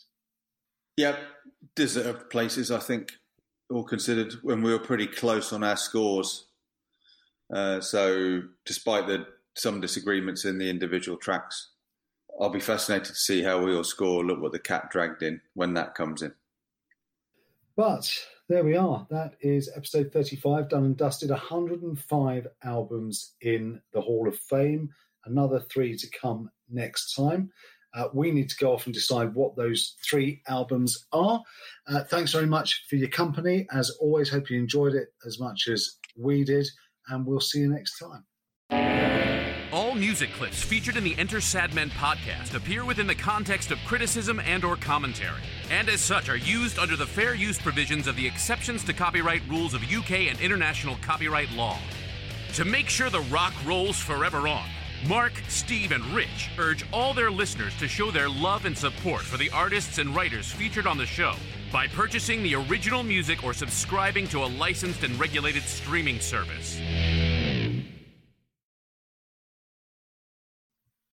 Yeah, deserved places, I think, all considered, when we were pretty close on our scores. So despite some disagreements in the individual tracks, I'll be fascinated to see how we all score. Look what the cat dragged in when that comes in. But there we are. That is episode 35, done and dusted. 105 albums in the Hall of Fame. Another 3 to come next time. We need to go off and decide what those 3 albums are. Thanks very much for your company. As always, hope you enjoyed it as much as we did. And we'll see you next time. All music clips featured in the Enter Sadmen podcast appear within the context of criticism and/or commentary, and as such are used under the fair use provisions of the exceptions to copyright rules of UK and international copyright law. To make sure the rock rolls forever on, Mark, Steve, and Rich urge all their listeners to show their love and support for the artists and writers featured on the show by purchasing the original music or subscribing to a licensed and regulated streaming service.